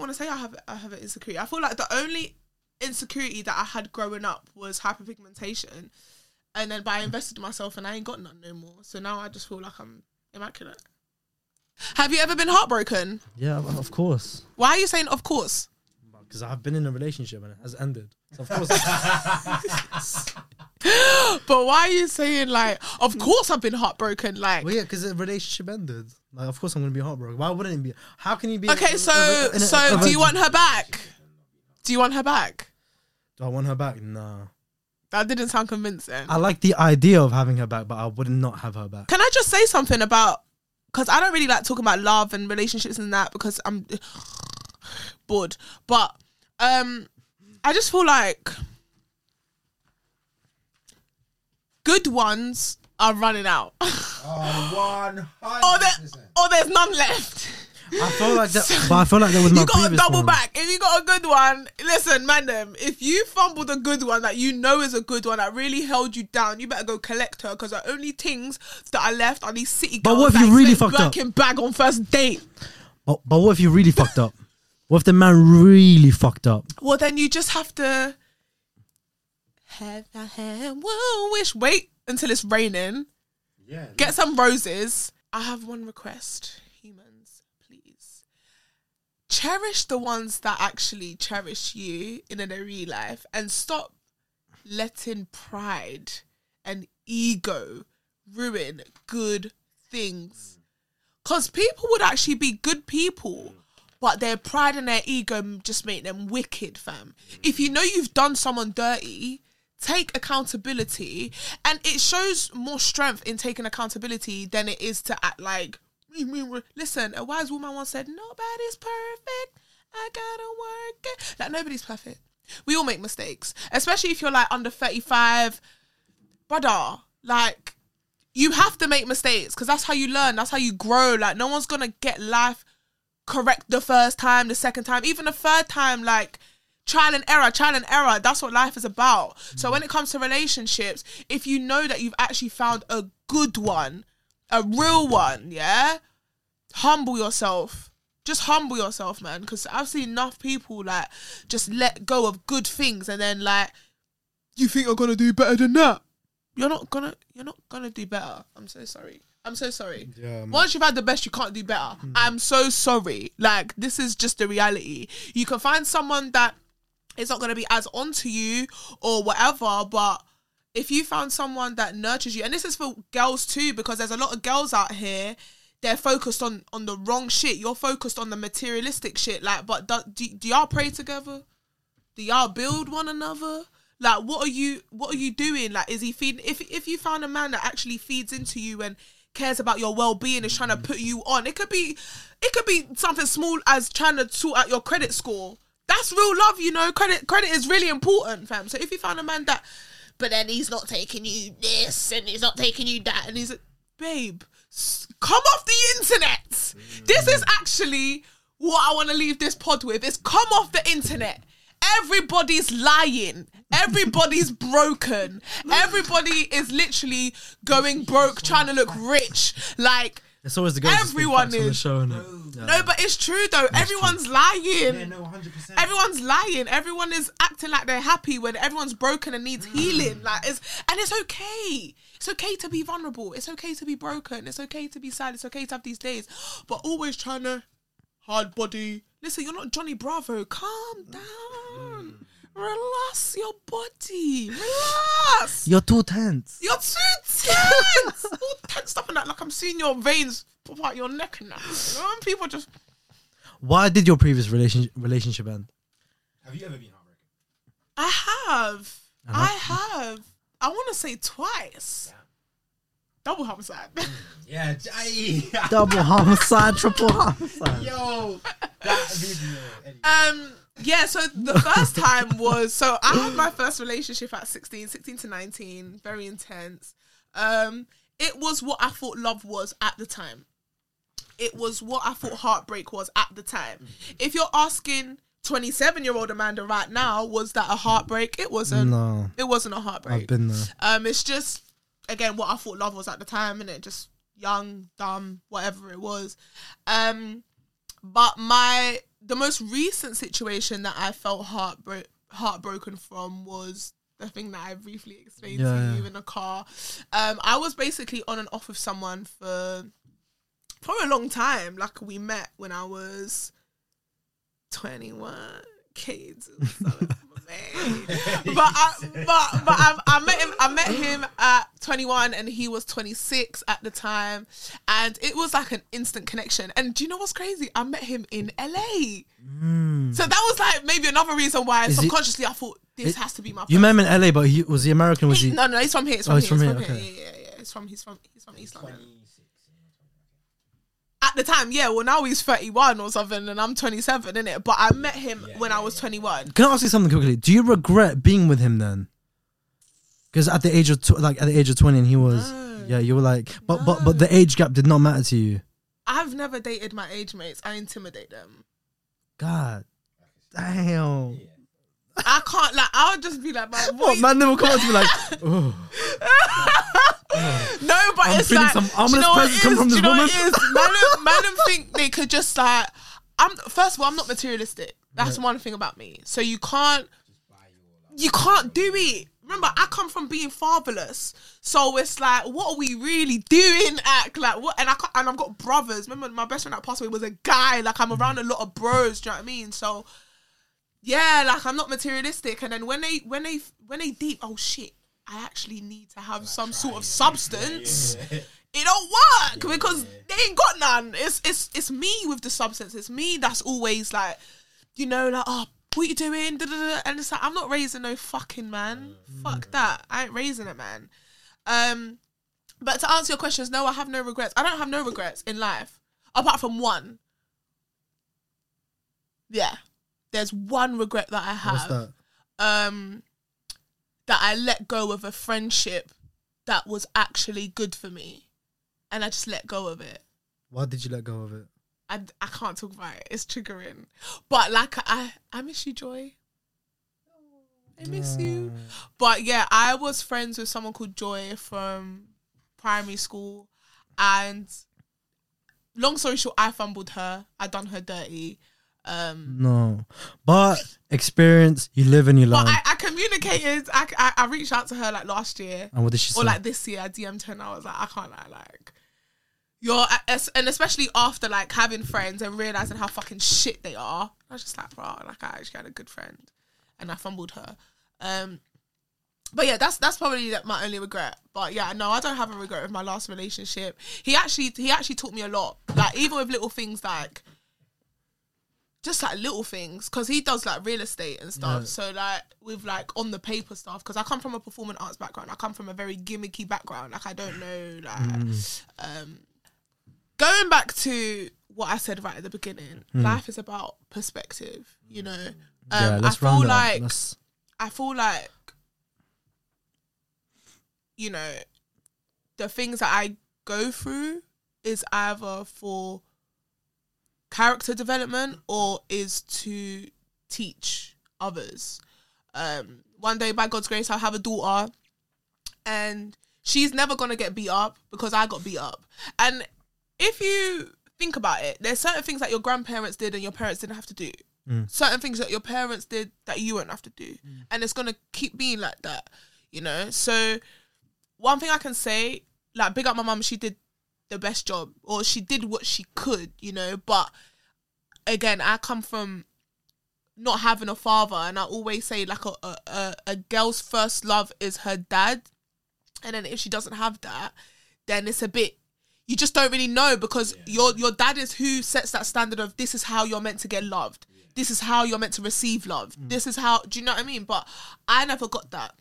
want to say I have an insecurity. I feel like the only insecurity that I had growing up was hyperpigmentation, and then but I invested in myself and I ain't got none no more. So now I just feel like I'm immaculate. Have you ever been heartbroken? Yeah, of course. Why are you saying of course? Because I've been in a relationship and it has ended. So of course. But why are you saying like, of course I've been heartbroken? Like, well, yeah, because the relationship ended. Like, of course I'm going to be heartbroken. Why wouldn't it be? How can you be? Okay, do you want her back? Do you want her back? Do I want her back? Nah. That didn't sound convincing. I like the idea of having her back, but I would not have her back. Can I just say something about, because I don't really like talking about love and relationships and that because I'm bored. But I just feel like good ones are running out. Oh, 100%. Or there's none left. I feel like that, but I feel like that was my previous one. You got to double back. If you got a good one, listen, madam, if you fumbled a good one that you know is a good one that really held you down, you better go collect her because the only things that are left are these city girls. But what if you really fucked up? Bag on first date. But what if you really fucked up? What if the man really fucked up? Well, then you just have to have a hand. Whoa, wish. Wait until it's raining. Yeah. Get some roses. I have one request. Humans, please. Cherish the ones that actually cherish you in their real life and stop letting pride and ego ruin good things. Because people would actually be good people, but their pride and their ego just make them wicked, fam. If you know you've done someone dirty, take accountability, and it shows more strength in taking accountability than it is to act like. Listen, a wise woman once said, "Nobody's perfect. I gotta work it." Like, nobody's perfect. We all make mistakes, especially if you're like under 35, brother. Like, you have to make mistakes because that's how you learn. That's how you grow. Like, no one's gonna get life correct the first time, the second time, even the third time. Like. Trial and error. That's what life is about. So when it comes to relationships, if you know that you've actually found a good one, a real one, yeah? Humble yourself. Just humble yourself, man. Because I've seen enough people, like, just let go of good things and then, like, you think you're going to do better than that. You're not gonna do better. I'm so sorry. Yeah, once you've had the best, you can't do better. I'm so sorry. Like, this is just the reality. You can find someone that is not going to be as onto you or whatever, but if you found someone that nurtures you, and this is for girls too, because there's a lot of girls out here, they're focused on the wrong shit. You're focused on the materialistic shit. Like, but do y'all pray together? Do y'all build one another? Like, what are you doing? Like, is he feeding? If you found a man that actually feeds into you and cares about your well-being, is trying to put you on. It could be something small as trying to sort out your credit score. That's real love, you know. Credit is really important, fam. So if you found a man that, but then he's not taking you this and he's not taking you that, and he's like, babe, come off the internet. This is actually what I want to leave this pod with, is come off the internet. Everybody's lying. Everybody's broken. Everybody is literally going broke, trying to look rich. Like, it's always the guys everyone is on the show, innit? No, but it's true though. Everyone's lying. Yeah, no, 100%. Everyone's lying. Everyone is acting like they're happy when everyone's broken and needs healing. And it's okay. It's okay to be vulnerable. It's okay to be broken. It's okay to be sad. It's okay to have these days. But always trying to hard body. Listen, you're not Johnny Bravo. Calm down. Relax your body. Relax. You're too tense. All tensed up and that. Like, I'm seeing your veins pop out your neck and that. You know, and people just... Why did your previous relationship end? Have you ever been heartbroken? I have. I want to say twice. Yeah. Double homicide. Yeah. Double homicide, triple homicide. Yo. That video. Anyway. Yeah, so the first time was... So I had my first relationship at 16 to 19. Very intense. It was what I thought love was at the time. It was what I thought heartbreak was at the time. If you're asking 27-year-old Amanda right now, was that a heartbreak? It wasn't. No. It wasn't a heartbreak. I've been there. It's just, again, what I thought love was at the time, innit? Just young, dumb, whatever it was. But the most recent situation that I felt heartbroken from was the thing that I briefly explained to you in a car. I was basically on and off with someone for a long time. Like, we met when I was 21. Kids, but I met him at 21 and he was 26 at the time, and it was like an instant connection. And do you know what's crazy? I met him in LA, so that was like maybe another reason why I thought this has to be my. You met him in LA, but was he American? Was he? No, he's from here. He's from here. Okay. Yeah. He's from East London. At the time, yeah, well, now he's 31 or something and I'm 27, innit? But I met him when I was 21. Can I ask you something quickly? Do you regret being with him then? Because at the age of 20 and he was... No. Yeah, you were like... But the age gap did not matter to you. I've never dated my age mates. I intimidate them. God. Damn. Yeah. I can't, like, I would just be like, man, what? Man, they will come up to me like, oh. No, but I'm, it's like, some armless presence come from this woman. Man think they could just, like, first of all, I'm not materialistic. That's one thing about me. So you can't do it. Remember, I come from being fatherless. So it's like, what are we really doing? I've got brothers. Remember, my best friend that passed away was a guy. Like, I'm around a lot of bros. Do you know what I mean? So, yeah, like, I'm not materialistic. And then when they deep, oh shit, I actually need to have some sort of substance. Yeah. It don't work because they ain't got none. It's me with the substance. It's me that's always like, you know, like, oh, what you doing? Da-da-da. And it's like, I'm not raising no fucking man. Fuck that. I ain't raising a man. But to answer your questions, no, I have no regrets. I don't have no regrets in life apart from one. Yeah. There's one regret that I have. What's that? That I let go of a friendship that was actually good for me. And I just let go of it. Why did you let go of it? I can't talk about it. It's triggering. But, like, I miss you, Joy. I miss you. But, yeah, I was friends with someone called Joy from primary school. And long story short, I fumbled her. I done her dirty. No, but experience, you live and you learn. But I communicated. I reached out to her like last year. And what did she say? Or like this year, I DM'd her and I was like, I can't lie, like, you're, and especially after like having friends and realising how fucking shit they are. I was just like, bro, like, I actually had a good friend and I fumbled her. But yeah, that's probably my only regret. But yeah, no, I don't have a regret with my last relationship. He actually taught me a lot. Like, even with little things like, just like little things, because he does like real estate and stuff. Right. So like with like on the paper stuff, because I come from a performing arts background. I come from a very gimmicky background. Like I don't know, like going back to what I said right at the beginning, life is about perspective. You know, I feel like you know, the things that I go through is either for character development or is to teach others. One day, by God's grace, I'll have a daughter and she's never going to get beat up because I got beat up. And if you think about it, there's certain things that your grandparents did and your parents didn't have to do. Certain things that your parents did that you won't have to do. And it's going to keep being like that, you know? So one thing I can say, like, big up my mum, she did the best job, or she did what she could, you know. But again, I come from not having a father, and I always say like a girl's first love is her dad, and then if she doesn't have that, then it's a bit, you just don't really know, because your dad is who sets that standard of this is how you're meant to get loved, this is how you're meant to receive love, this is how, do you know what I mean? But I never got that.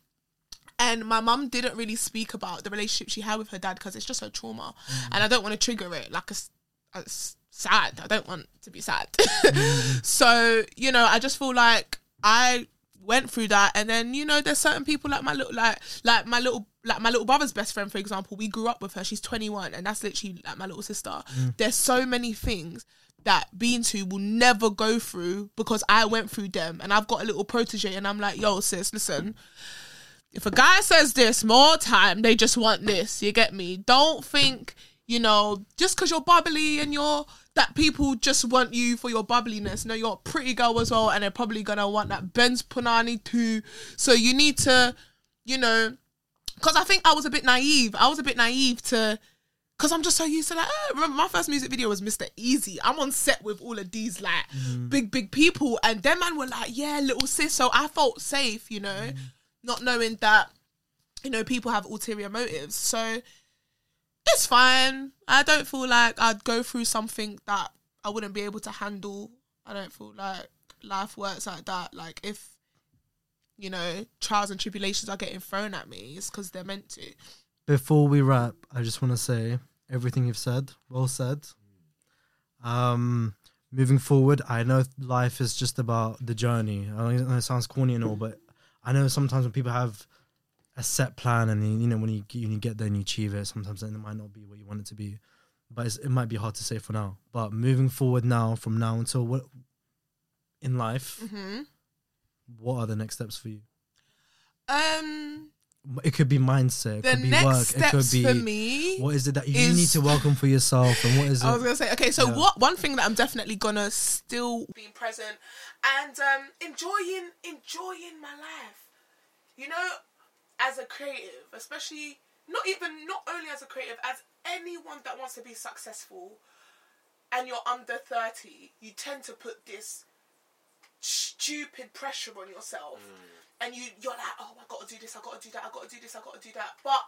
And my mum didn't really speak about the relationship she had with her dad because it's just her trauma. And I don't want to trigger it. Like, it's sad. I don't want to be sad. So, you know, I just feel like I went through that. And then, you know, there's certain people like my little brother's best friend, for example. We grew up with her. She's 21, and that's literally like my little sister. There's so many things that Bean 2 will never go through because I went through them. And I've got a little protege, and I'm like, yo, sis, listen. If a guy says this more time, they just want this. You get me? Don't think, you know, just because you're bubbly and you're that, people just want you for your bubbliness. No, you're a pretty girl as well, and they're probably going to want that Benz Punani too. So you need to, you know, because I think I was a bit naive. Because I'm just so used to that. Remember, my first music video was Mr. Easy. I'm on set with all of these, like, big people. And them man were like, yeah, little sis. So I felt safe, you know. Not knowing that, you know, people have ulterior motives. So it's fine. I don't feel like I'd go through something that I wouldn't be able to handle. I don't feel like life works like that. Like, if, you know, trials and tribulations are getting thrown at me, it's because they're meant to. Before we wrap, I just want to say everything you've said, well said. Moving forward, I know life is just about the journey. I know it sounds corny and all, but I know sometimes when people have a set plan and, you know, when you get there and you achieve it, sometimes it might not be what you want it to be. But it might be hard to say for now. But moving forward now, from now until what in life, what are the next steps for you? It could be mindset. It could be work. It could be, for me, what is it that you need to welcome for yourself? And what is it? I was going to say, okay, so what? One thing that I'm definitely going to still be present and enjoying my life. You know, as a creative, especially, not only as a creative, as anyone that wants to be successful and you're under 30, you tend to put this stupid pressure on yourself. And you're like, oh, I've got to do this, I've got to do that, I've got to do this, I've got to do that. But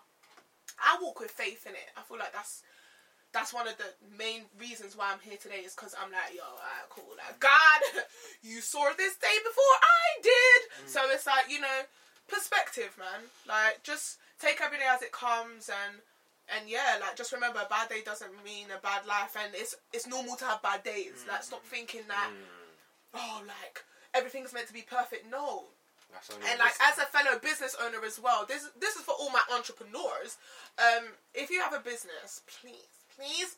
I walk with faith in it. I feel like that's one of the main reasons why I'm here today, is because I'm like, yo, all right, cool. Like, God, you saw this day before I did. So it's like, you know, perspective, man. Like, just take every day as it comes and yeah, like, just remember, a bad day doesn't mean a bad life. And it's normal to have bad days. Like, stop thinking that, oh, like, everything's meant to be perfect. No. And like, as a fellow business owner as well, this is for all my entrepreneurs. If you have a business, please,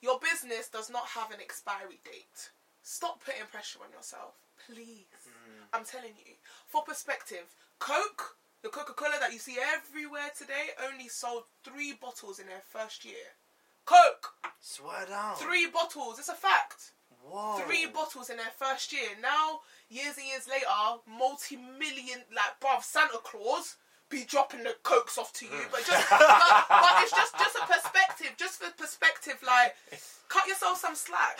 your business does not have an expiry date. Stop putting pressure on yourself, please. I'm telling you. For perspective, Coke, the Coca-Cola that you see everywhere today, only sold 3 bottles in their first year. Coke. Swear down. 3 bottles. It's a fact. Whoa. 3 bottles in their first year. Now, years and years later, multi-million, like, bruv, Santa Claus be dropping the cokes off to you. But just, but it's just a perspective. Just for perspective, like, cut yourself some slack.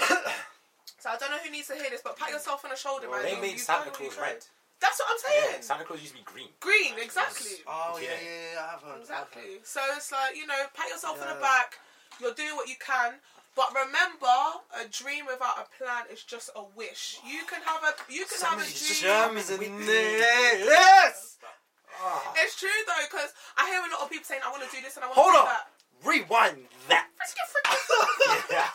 So I don't know who needs to hear this, but pat yourself on the shoulder, man. They made Santa Claus red. That's what I'm saying. Yeah, Santa Claus used to be green. Green, exactly. Oh, yeah, I've heard. Exactly. So it's like, you know, pat yourself on the back. You're doing what you can. But remember, a dream without a plan is just a wish. You can have a dream. Yes. Oh. It's true though, because I hear a lot of people saying, "I want to do this and I want to do that." Rewind that. Yeah,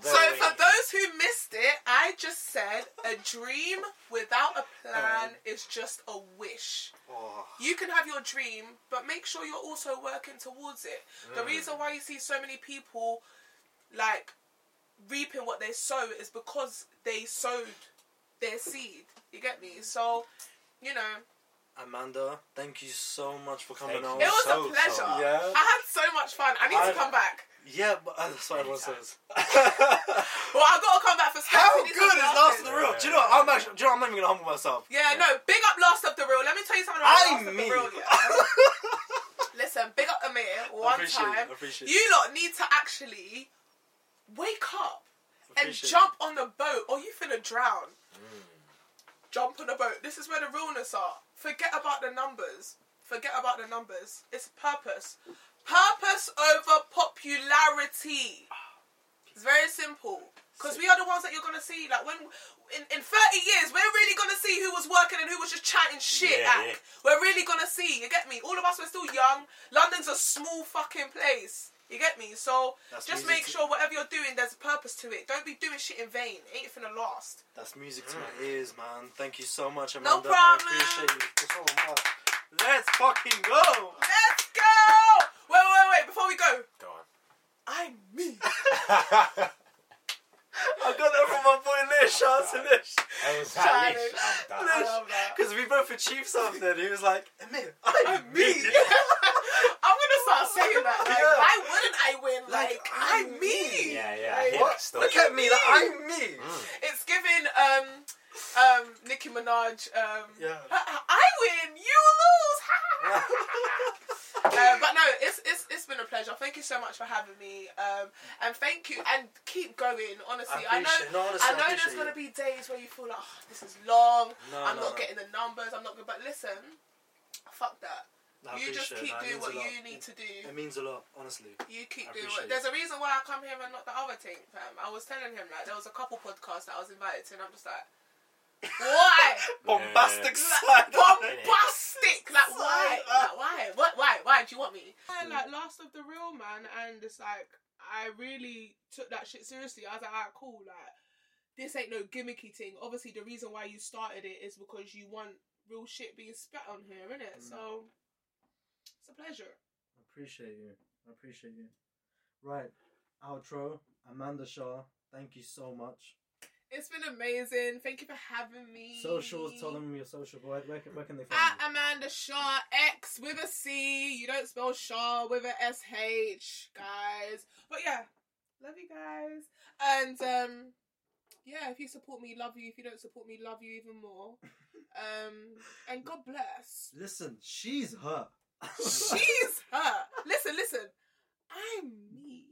so for those who missed it, I just said a dream without a plan is just a wish. Oh. You can have your dream, but make sure you're also working towards it. Mm. The reason why you see so many people like reaping what they sow is because they sowed their seed. You get me? So, you know. Amanda, thank you so much for coming on. It was a pleasure. Yeah. I had so much fun. I need to come back. Yeah, but that's what everyone says. Well, I've got to come back for stuff. How good is Last of the Real? Do you know what? I'm not even going to humble myself. Yeah, no, big up Last of the Real. Let me tell you something about Last of the Real. Yeah. Listen, big up Amir one time. You lot need to actually wake up and jump on the boat or you finna drown. Mm. Jump on the boat. This is where the realness are. Forget about the numbers. It's purpose. Purpose over popularity. It's very simple. Because we are the ones that you're going to see. Like, when in 30 years, we're really going to see who was working and who was just chatting shit at. We're really going to see. You get me? All of us, we're still young. London's a small fucking place. You get me? So just make sure whatever you're doing, there's a purpose to it. Don't be doing shit in vain. It ain't finna last. That's music to my ears, man. Thank you so much, Amanda. No problem. I appreciate you so much. Let's fucking go. Let's go. Wait. Before we go. Go on. I'm me. I got that from my boy Lish. Shouts to Lish. Because we both achieved something. He was like, Amir, I'm me. I'm going to start saying that. Like, why wouldn't I win? Like I'm me. Yeah. Like, what? Look at me. Like, I'm me. Mm. It's giving Nicki Minaj, I win, you lose. But no, it's been a pleasure. Thank you so much for having me. And thank you, and keep going. Honestly, I know there's gonna be days where you feel like this is long. I'm not getting the numbers. I'm not good. But listen, fuck that. You just keep doing what you need to do. It means a lot, honestly. You keep doing what... There's a reason why I come here and not the other thing, fam. I was telling him, like, there was a couple podcasts that I was invited to, and I'm just like, why? Bombastic side. Bombastic! Like, why? Like, why? What? Why do you want me? Like, Last of the Real, man, and it's like, I really took that shit seriously. I was like, alright, cool, like, this ain't no gimmicky thing. Obviously, the reason why you started it is because you want real shit being spat on here, innit? So... it's a pleasure. I appreciate you. Right, outro, Amanda Char, thank you so much. It's been amazing. Thank you for having me. Socials, tell them your social. Where can they find you? At Amanda Char, X with a C. You don't spell Char with a SH, guys. But yeah, love you guys. And yeah, if you support me, love you. If you don't support me, love you even more. And God bless. Listen, she's her. Listen. I'm me.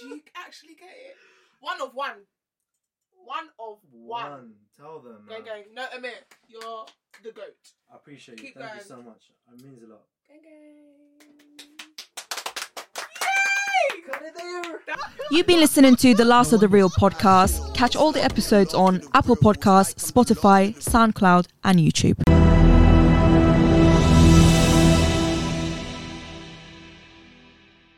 Do you actually get it? One of one. Tell them. Gang, gang. No, Amir, you're the GOAT. I appreciate you. Thank you so much. It means a lot. Gang, gang. Yay! You've been listening to the Last of the Real podcast. Catch all the episodes on Apple Podcasts, Spotify, SoundCloud, and YouTube.